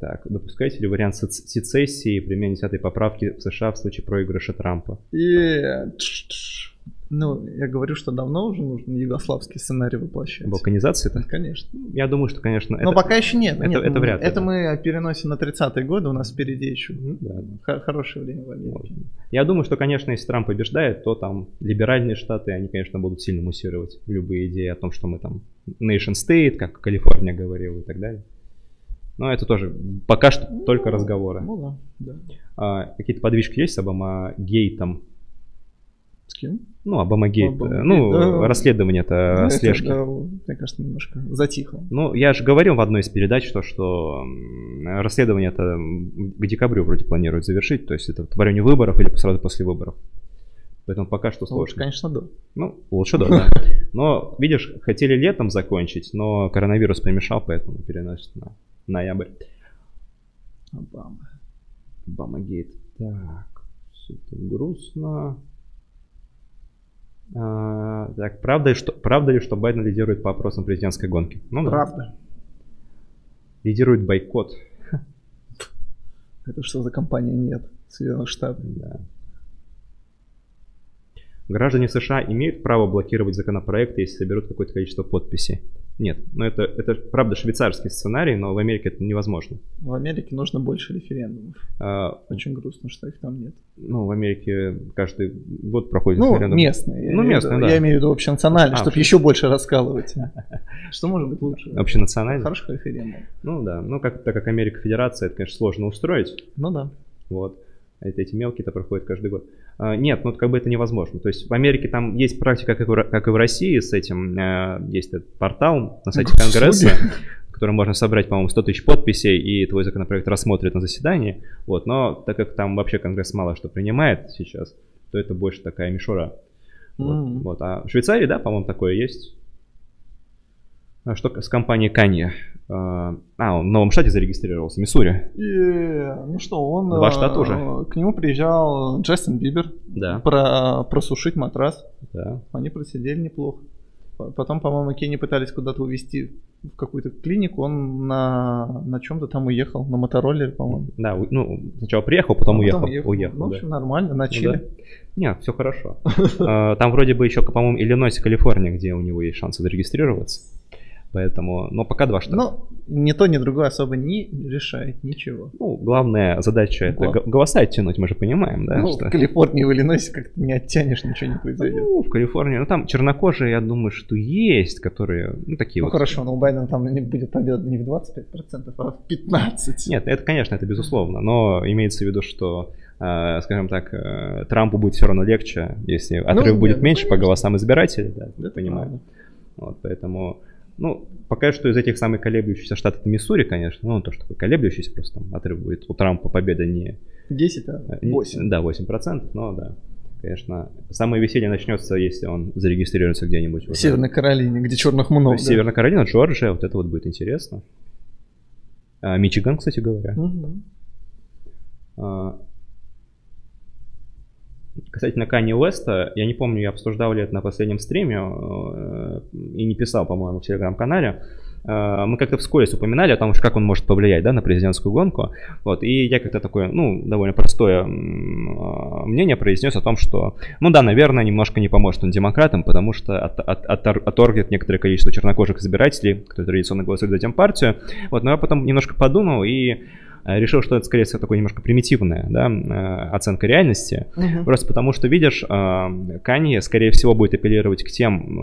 Так, допускаете ли вариант сецессии и применения десятой поправки в США в случае проигрыша Трампа? Yeah. Ну, я говорю, что давно уже нужно югославский сценарий воплощать. Балканизация-то? Конечно. Я думаю, что, конечно... Но это... пока еще нет. Это, нет, это вряд ли. Это да. Мы переносим на тридцатые годы, у нас впереди еще да, да. хорошее время в Америке. Я думаю, что, конечно, если Трамп побеждает, то там либеральные штаты, они, конечно, будут сильно муссировать любые идеи о том, что мы там nation state, как Калифорния говорила и так далее. Но это тоже пока что ну, только разговоры. Ну да, да. А, какие-то подвижки есть с Обамагейтом? С кем? Ну, Обамагейт. Обама ну, да. Расследование-то, да, слежки. Да, мне кажется, немножко затихло. Ну, я же говорил в одной из передач, то, что расследование-то к декабрю вроде планируют завершить. То есть это в районе выборов или сразу после выборов. Поэтому пока что сложно. Лучше, конечно, до. Ну, лучше до, да. Но, видишь, хотели летом закончить, но коронавирус помешал, поэтому переносит на ноябрь. Обама. Обамагейт. Так, все это грустно. А, так, правда ли, что, правда ли, что Байден лидирует по опросам президентской гонки? Ну, правда. Да. Лидирует бойкот. Это что за компания нет? Соединенных Штатов. Да. Граждане США имеют право блокировать законопроекты, если соберут какое-то количество подписей? Нет. Ну, это, это правда швейцарский сценарий, но в Америке это невозможно. В Америке нужно больше референдумов. А, Очень грустно, что их там нет. Ну, в Америке каждый год проходит ну, референдум. Местные, ну, местные. Да. Я имею в виду общенациональные, а, чтобы общем... еще больше раскалывать. Что может быть лучше? Общенациональный? Хороший референдум. Ну да. Ну, как, так как Америка федерация, это, конечно, сложно устроить. Ну да. Вот. Эти мелкие-то проходят каждый год. Нет, ну как бы это невозможно. То есть в Америке там есть практика, как и в России, с этим есть этот портал на сайте Конгресса, в котором можно собрать, по-моему, сто тысяч подписей, и твой законопроект рассмотрят на заседании. Вот. Но так как там вообще Конгресс мало что принимает сейчас, то это больше такая мишура. Вот. Mm. Вот. А в Швейцарии, да, по-моему, такое есть. А что с компанией Канье? А, он в новом штате зарегистрировался, Миссури. Yeah. Ну что, он... Два штата уже. К нему приезжал Джастин Бибер да. про, просушить матрас. Да. Они просидели неплохо. Потом, по-моему, Кенни пытались куда-то увезти в какую-то клинику. Он на, на чем-то там уехал, на мотороллере, по-моему. Да, ну, сначала приехал, потом, а потом уехал. уехал. уехал ну, в общем, да. нормально, на Чили. Ну, да. Нет, все хорошо. Там вроде бы еще, по-моему, Иллинойс и Калифорния, где у него есть шансы зарегистрироваться. Поэтому, но пока два штата. Но ни то, ни другое особо не решает ничего. Ну, главная задача Глав... это голоса оттянуть, мы же понимаем, да? Ну, что... в Калифорнии, в Иллинойсе как-то не оттянешь, ничего не произойдет. Ну, в Калифорнии, ну там чернокожие, я думаю, что есть, которые, ну, такие ну, вот. Ну, хорошо, но у Байдена там не будет победа не в двадцать пять процентов, а в пятнадцать процентов. Нет, это, конечно, это безусловно, но имеется в виду, что... Скажем так, Трампу будет все равно легче, если отрыв ну, будет нет, меньше конечно. По голосам избирателей, да, я понимаю. Вот, поэтому... Ну, пока что из этих самых колеблющихся штатов это Миссури, конечно. Ну, он тоже такой колеблющийся, просто там отрыв будет. У Трампа победа не... десять, а восемь. Да, восемь процентов, но да. Конечно, самое веселье начнется, если он зарегистрируется где-нибудь. В вот, Северной да. Каролине, где черных много. Северная Каролина, Джорджия, вот это вот будет интересно. А, Мичиган, кстати говоря. Угу. А, кстати, на Канье Уэста, я не помню, я обсуждал ли это на последнем стриме э, и не писал, по-моему, в телеграм-канале. Э, мы как-то вскользь упоминали о том, как он может повлиять да, на президентскую гонку. Вот, и я как-то такое, ну, довольно простое э, мнение произнес о том, что, ну да, наверное, немножко не поможет он демократам, потому что от, от, от, отторгнет некоторое количество чернокожих избирателей, которые традиционно голосуют за демпартию. Вот, но я потом немножко подумал и... решил, что это, скорее всего, такое немножко примитивная да, оценка реальности. Uh-huh. Просто потому, что, видишь, Канье, скорее всего, будет апеллировать к тем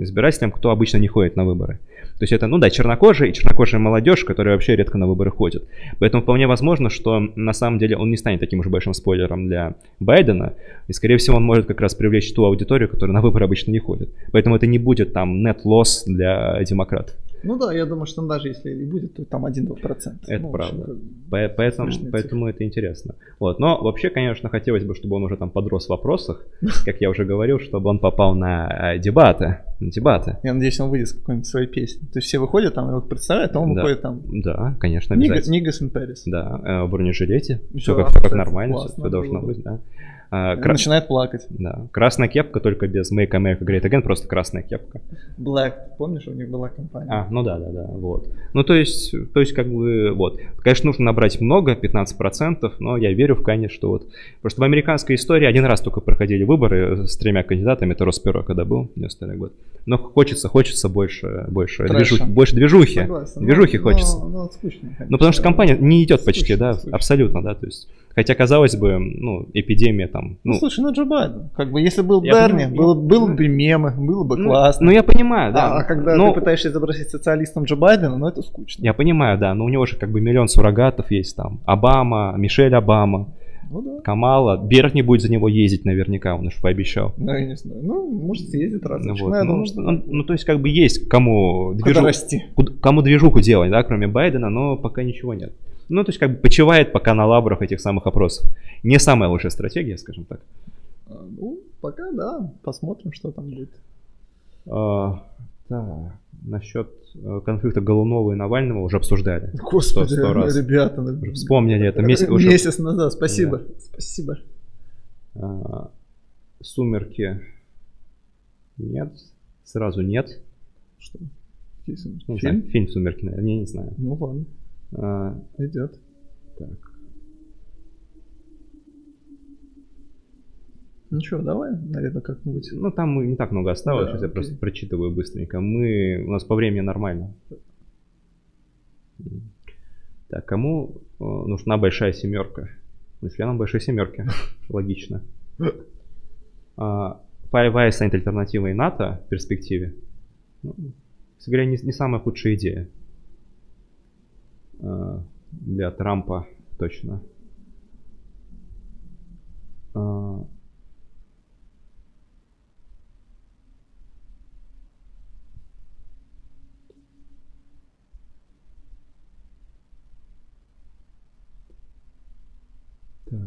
избирателям, кто обычно не ходит на выборы. То есть это, ну да, чернокожие и чернокожая молодежь, которая вообще редко на выборы ходит. Поэтому вполне возможно, что на самом деле он не станет таким уж большим спойлером для Байдена. И, скорее всего, он может как раз привлечь ту аудиторию, которая на выборы обычно не ходит. Поэтому это не будет там net loss для демократов. Ну да, я думаю, что даже если и будет, то там один-два процента. Это ну, правда. По- поэтому, поэтому это интересно. Вот. Но вообще, конечно, хотелось бы, чтобы он уже там подрос в вопросах, как я уже говорил, чтобы он попал на дебаты. На дебаты. Я надеюсь, он выйдет с какой-нибудь своей песней. То есть все выходят там, его представляют, а он да. выходит там. Да, конечно, обязательно. Нигас in Paris. Да, в бронежилете. Все, все как, все как нормально, все, все должно быть, да. А, кра... Начинает плакать. Да. Красная кепка, только без Make America Great Again, просто красная кепка. Black, помнишь, у них была компания? А, ну да, да, да, вот. Ну то есть, то есть как бы, вот. Конечно, нужно набрать много, пятнадцать процентов, но я верю в Кане, что вот. Потому что в американской истории один раз только проходили выборы с тремя кандидатами, это Росперо, когда был, девяносто второй год. Но хочется, хочется больше, больше, движу... больше движухи. Согласен. Движухи но, хочется. Но, но скучно, конечно. Ну потому что компания не идет скучно, почти, да, скучно. Абсолютно, да, то есть. Хотя, казалось бы, ну, эпидемия там... Ну, ну слушай, ну Джо Байден, как бы, если был Берни, понимаю, было, было бы мемы, было бы ну, классно. Ну, я понимаю, да. А, а когда но... ты пытаешься изобразить социалистом Джо Байдена, ну, это скучно. Я понимаю, да, но у него же как бы миллион суррогатов есть там. Обама, Мишель Обама, ну, да. Камала. Берни будет за него ездить наверняка, он уж пообещал. Ну, я не знаю. Ну, может, съездит раз. Ну, вот. ну, думаю, что... он, ну, то есть, как бы, есть кому движу... кому движуху делать, да, кроме Байдена, но пока ничего нет. Ну, то есть, как бы почивает пока на лаврах этих самых опросов. Не самая лучшая стратегия, скажем так. Ну, пока, да. Посмотрим, что там будет. А, да. Насчет конфликта Голунова и Навального уже обсуждали. Господи, сто, сто раз. Ребята. Уже вспомнили это. Месяц, уже... месяц назад. Спасибо. Да. Спасибо. А, сумерки. Нет. Сразу нет. Что? Какие сумерки? Не Фильм? Знаю. Фильм «Сумерки», наверное. Я не знаю. Ну, ладно. А, идет. Так. Ну что, давай, наверное, как-нибудь. Ну там не так много осталось, да, сейчас я просто прочитываю быстренько. Мы... У нас по времени нормально. Так, кому нужна большая семерка? Ну, членам большой семерки. Логично. ПАИБС станет альтернативой НАТО в перспективе. Кстати говоря, не самая худшая идея. Для Трампа точно. Так.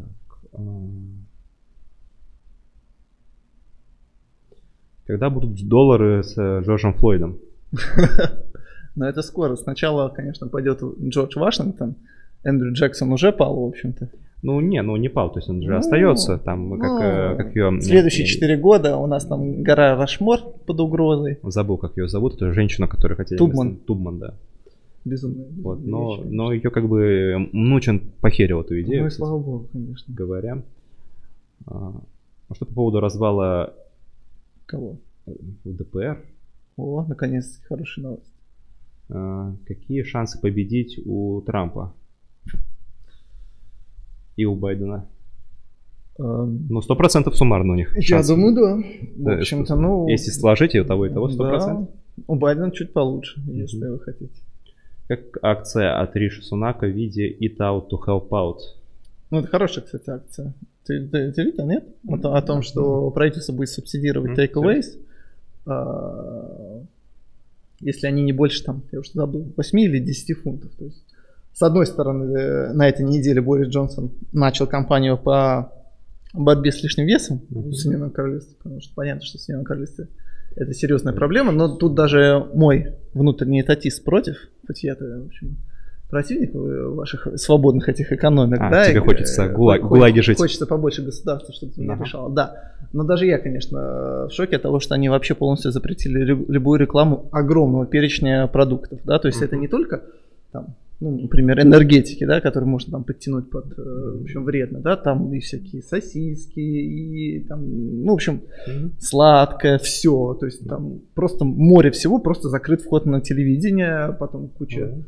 Когда будут доллары с Джорджем Флойдом? Но это скоро. Сначала, конечно, пойдет Джордж Вашингтон. Эндрю Джексон уже пал, в общем-то. Ну, не, ну не пал, то есть он же ну, остается. Там, ну, как, как ее... Следующие четыре года у нас там гора Рашмор под угрозой. Забыл, как ее зовут. Это женщина, которую хотели... Тубман. Тубман, да. Безумно. Вот, но, но ее как бы Мнучин похерил эту идею. Ну и слава богу, конечно. Говоря. А что по поводу развала... Кого? ЛДПР. О, наконец, хорошая новость. Какие шансы победить у Трампа и у Байдена? Um, ну, сто процентов суммарно у них. Я шансы. Думаю, да. В общем-то, ну... Если сложить и у того, и того, сто процентов. Да, у Байдена чуть получше, mm-hmm. если вы хотите. Как акция от Риши Сунака в виде Eat Out to Help Out? Ну, это хорошая, кстати, акция. Ты, ты, ты видел, нет? Mm-hmm. О, о том, что mm-hmm. правительство будет субсидировать mm-hmm. takeaways. Mm-hmm. Если они не больше, там, я уже забыл, восемь или десять фунтов. То есть, с одной стороны, на этой неделе Борис Джонсон начал кампанию по борьбе с лишним весом mm-hmm. в Соединенном Королевстве, потому что понятно, что в Соединенном Королевстве это серьезная проблема, но тут даже мой внутренний этатист против, хоть я-то, в общем, противник ваших свободных этих экономик. А, да, тебе и, хочется э, гула- гулаги жить. Хочется побольше государства, чтобы ты не ага. решало. Да, но даже я, конечно, в шоке от того, что они вообще полностью запретили любую рекламу огромного перечня продуктов. Да? То есть mm-hmm. это не только, там, ну, например, энергетики, да, которые можно там подтянуть под, в общем, вредно. Да? Там и всякие сосиски, и там, ну, в общем, mm-hmm. сладкое, все. То есть mm-hmm. там просто море всего, просто закрыт вход на телевидение, потом куча... Mm-hmm.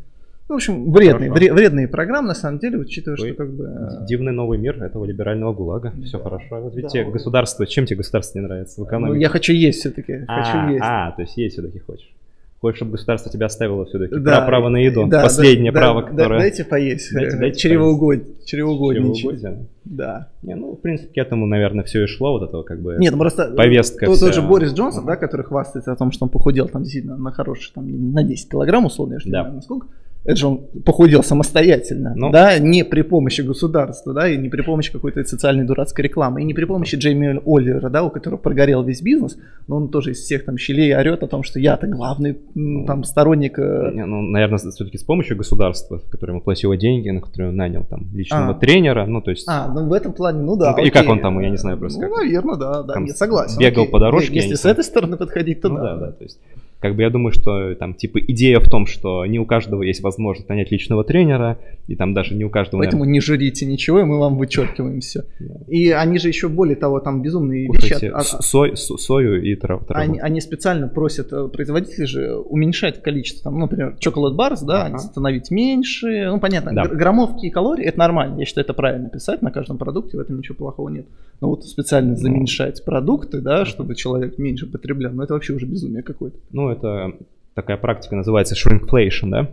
В общем, вредные, вредные программы, на самом деле, учитывая, Ой, что как бы... Дивный новый мир этого либерального ГУЛАГа. Да. Все хорошо. Вот ведь да, те государства, чем тебе государство не нравится в экономике? Ну, я хочу есть все-таки. А, хочу есть. а, то есть есть все-таки хочешь. Хочешь, чтобы государство тебя оставило все-таки да, право на еду. Да, Последнее да, право, да, которое... Дайте поесть. Дайте, дайте Чревоугодие. Чревоугодие. Да. Не, ну, в принципе, к этому, наверное, все и шло. Вот этого как бы Нет, просто повестка. Тот, вся... тот же Борис Джонсон, ага. да, который хвастается о том, что он похудел там действительно на хороший, там, на десять килограмм условно. Я же не знаю, насколько... Это же он похудел самостоятельно, ну, да, не при помощи государства, да, и не при помощи какой-то социальной дурацкой рекламы, и не при помощи Джейми Оллера, да, у которого прогорел весь бизнес, но он тоже из всех там щелей орет о том, что я-то главный там сторонник. Не, ну, наверное, все-таки с помощью государства, которому платило деньги, на которое он нанял там личного а. тренера, ну, то есть. А, ну в этом плане, ну да. Ну, и как он там, я не знаю просто ну, как. Ну, наверное, да, да, там я согласен. Бегал окей. по дорожке. Если с этой стороны подходить, то ну, да. да, да, то есть. Как бы я думаю, что там типа идея в том, что не у каждого есть возможность нанять личного тренера, и там даже не у каждого... Поэтому наверное... не жрите ничего, и мы вам вычеркиваем все. И они же еще более того, там безумные Кушайте, вещи... От... Сой, сою и траву. Они, они специально просят производителей же уменьшать количество, там, например, chocolate bars, да, ага. становить меньше. Ну, понятно, да. граммовки и калории, это нормально. Я считаю, это правильно писать на каждом продукте, в этом ничего плохого нет. Но вот специально заменьшать продукты, да, чтобы человек меньше потреблял, ну это вообще уже безумие какое-то. Ну, это такая практика называется shrinkflation, да?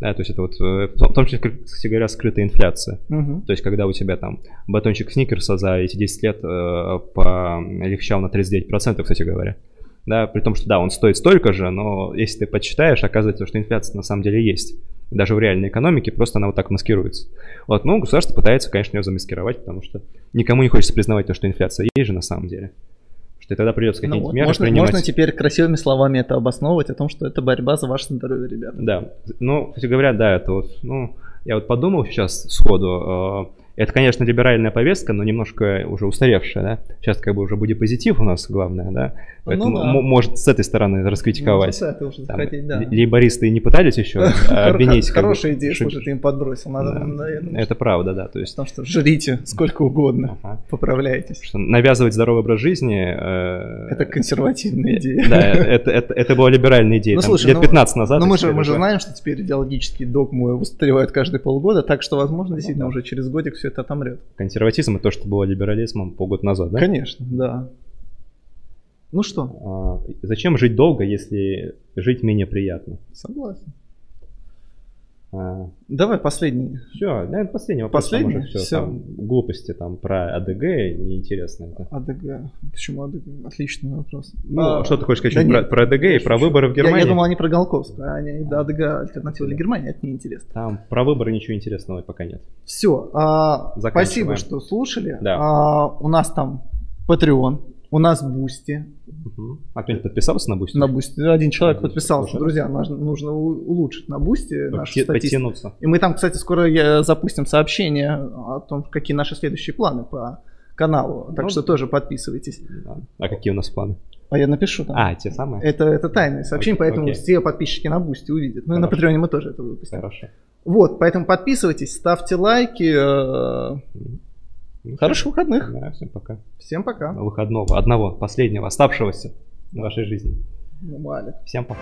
Да, то есть это вот, в том числе, кстати говоря, скрытая инфляция. Uh-huh. То есть когда у тебя там батончик Сникерса за эти десять лет э, полегчал на тридцать девять процентов, кстати говоря. Да, при том, что да, он стоит столько же, но если ты подсчитаешь, оказывается, что инфляция на самом деле есть. Даже в реальной экономике, просто она вот так маскируется. Вот, ну, государство пытается, конечно, ее замаскировать, потому что никому не хочется признавать то, что инфляция есть же на самом деле. Что тогда придется какие-нибудь ну, вот, меры можно, принимать. Можно теперь красивыми словами это обосновывать, о том, что это борьба за ваше здоровье, ребята. Да, ну, кстати говоря, да, это вот, ну, я вот подумал сейчас сходу, э, это, конечно, либеральная повестка, но немножко уже устаревшая, да. Сейчас как бы уже будет позитив у нас, главное, да. Поэтому ну, да. М- может с этой стороны раскритиковать. Ну, это уже захотеть, да. Лейбористы не пытались еще обвинить. Хорошая идея, слушай, ты им подбросил. Это правда, да. Потому что жрите сколько угодно, поправляйтесь. Навязывать здоровый образ жизни... Это консервативная идея. Да, это была либеральная идея. Лет пятнадцать назад. Но мы же знаем, что теперь идеологические догмы устаревают каждые полгода, так что, возможно, действительно уже через годик все это отомрет. Консерватизм и то, что было либерализмом полгода назад, да? Конечно, да. Ну что? А, зачем жить долго, если жить менее приятно? Согласен. А... Давай последний. Все, наверное, последний вопрос. Последний? Там уже все, все. Там, глупости там про АДГ неинтересно. Это. АДГ? Почему АДГ? Отличный вопрос. Ну, а, что ты хочешь сказать да про, про АДГ и про выборы в Германии? Я, я думал, они про Голковскую, а они, да, АДГ альтернатива для Германии, это неинтересно. Там про выборы ничего интересного пока нет. Все, а, спасибо, что слушали. Да. А, у нас там Patreon. У нас Бусти. Угу. А кто-нибудь подписался на Бусти? На Бусти. Один человек Один подписался. Человек. Друзья, нужно улучшить на Бусти нашу статистику. И мы там, кстати, скоро запустим сообщение о том, какие наши следующие планы по каналу. Так ну, что тоже подписывайтесь. Да. А какие у нас планы? А я напишу там. А, те самые? Это, это тайное сообщение, окей, поэтому окей. все подписчики на Бусти увидят. Ну Хорошо. И на Патреоне мы тоже это выпустим. Хорошо. Вот, поэтому подписывайтесь, ставьте лайки. Хороших выходных. Да, всем пока. Всем пока. Выходного, одного, последнего, оставшегося в вашей жизни. Малик. Всем пока.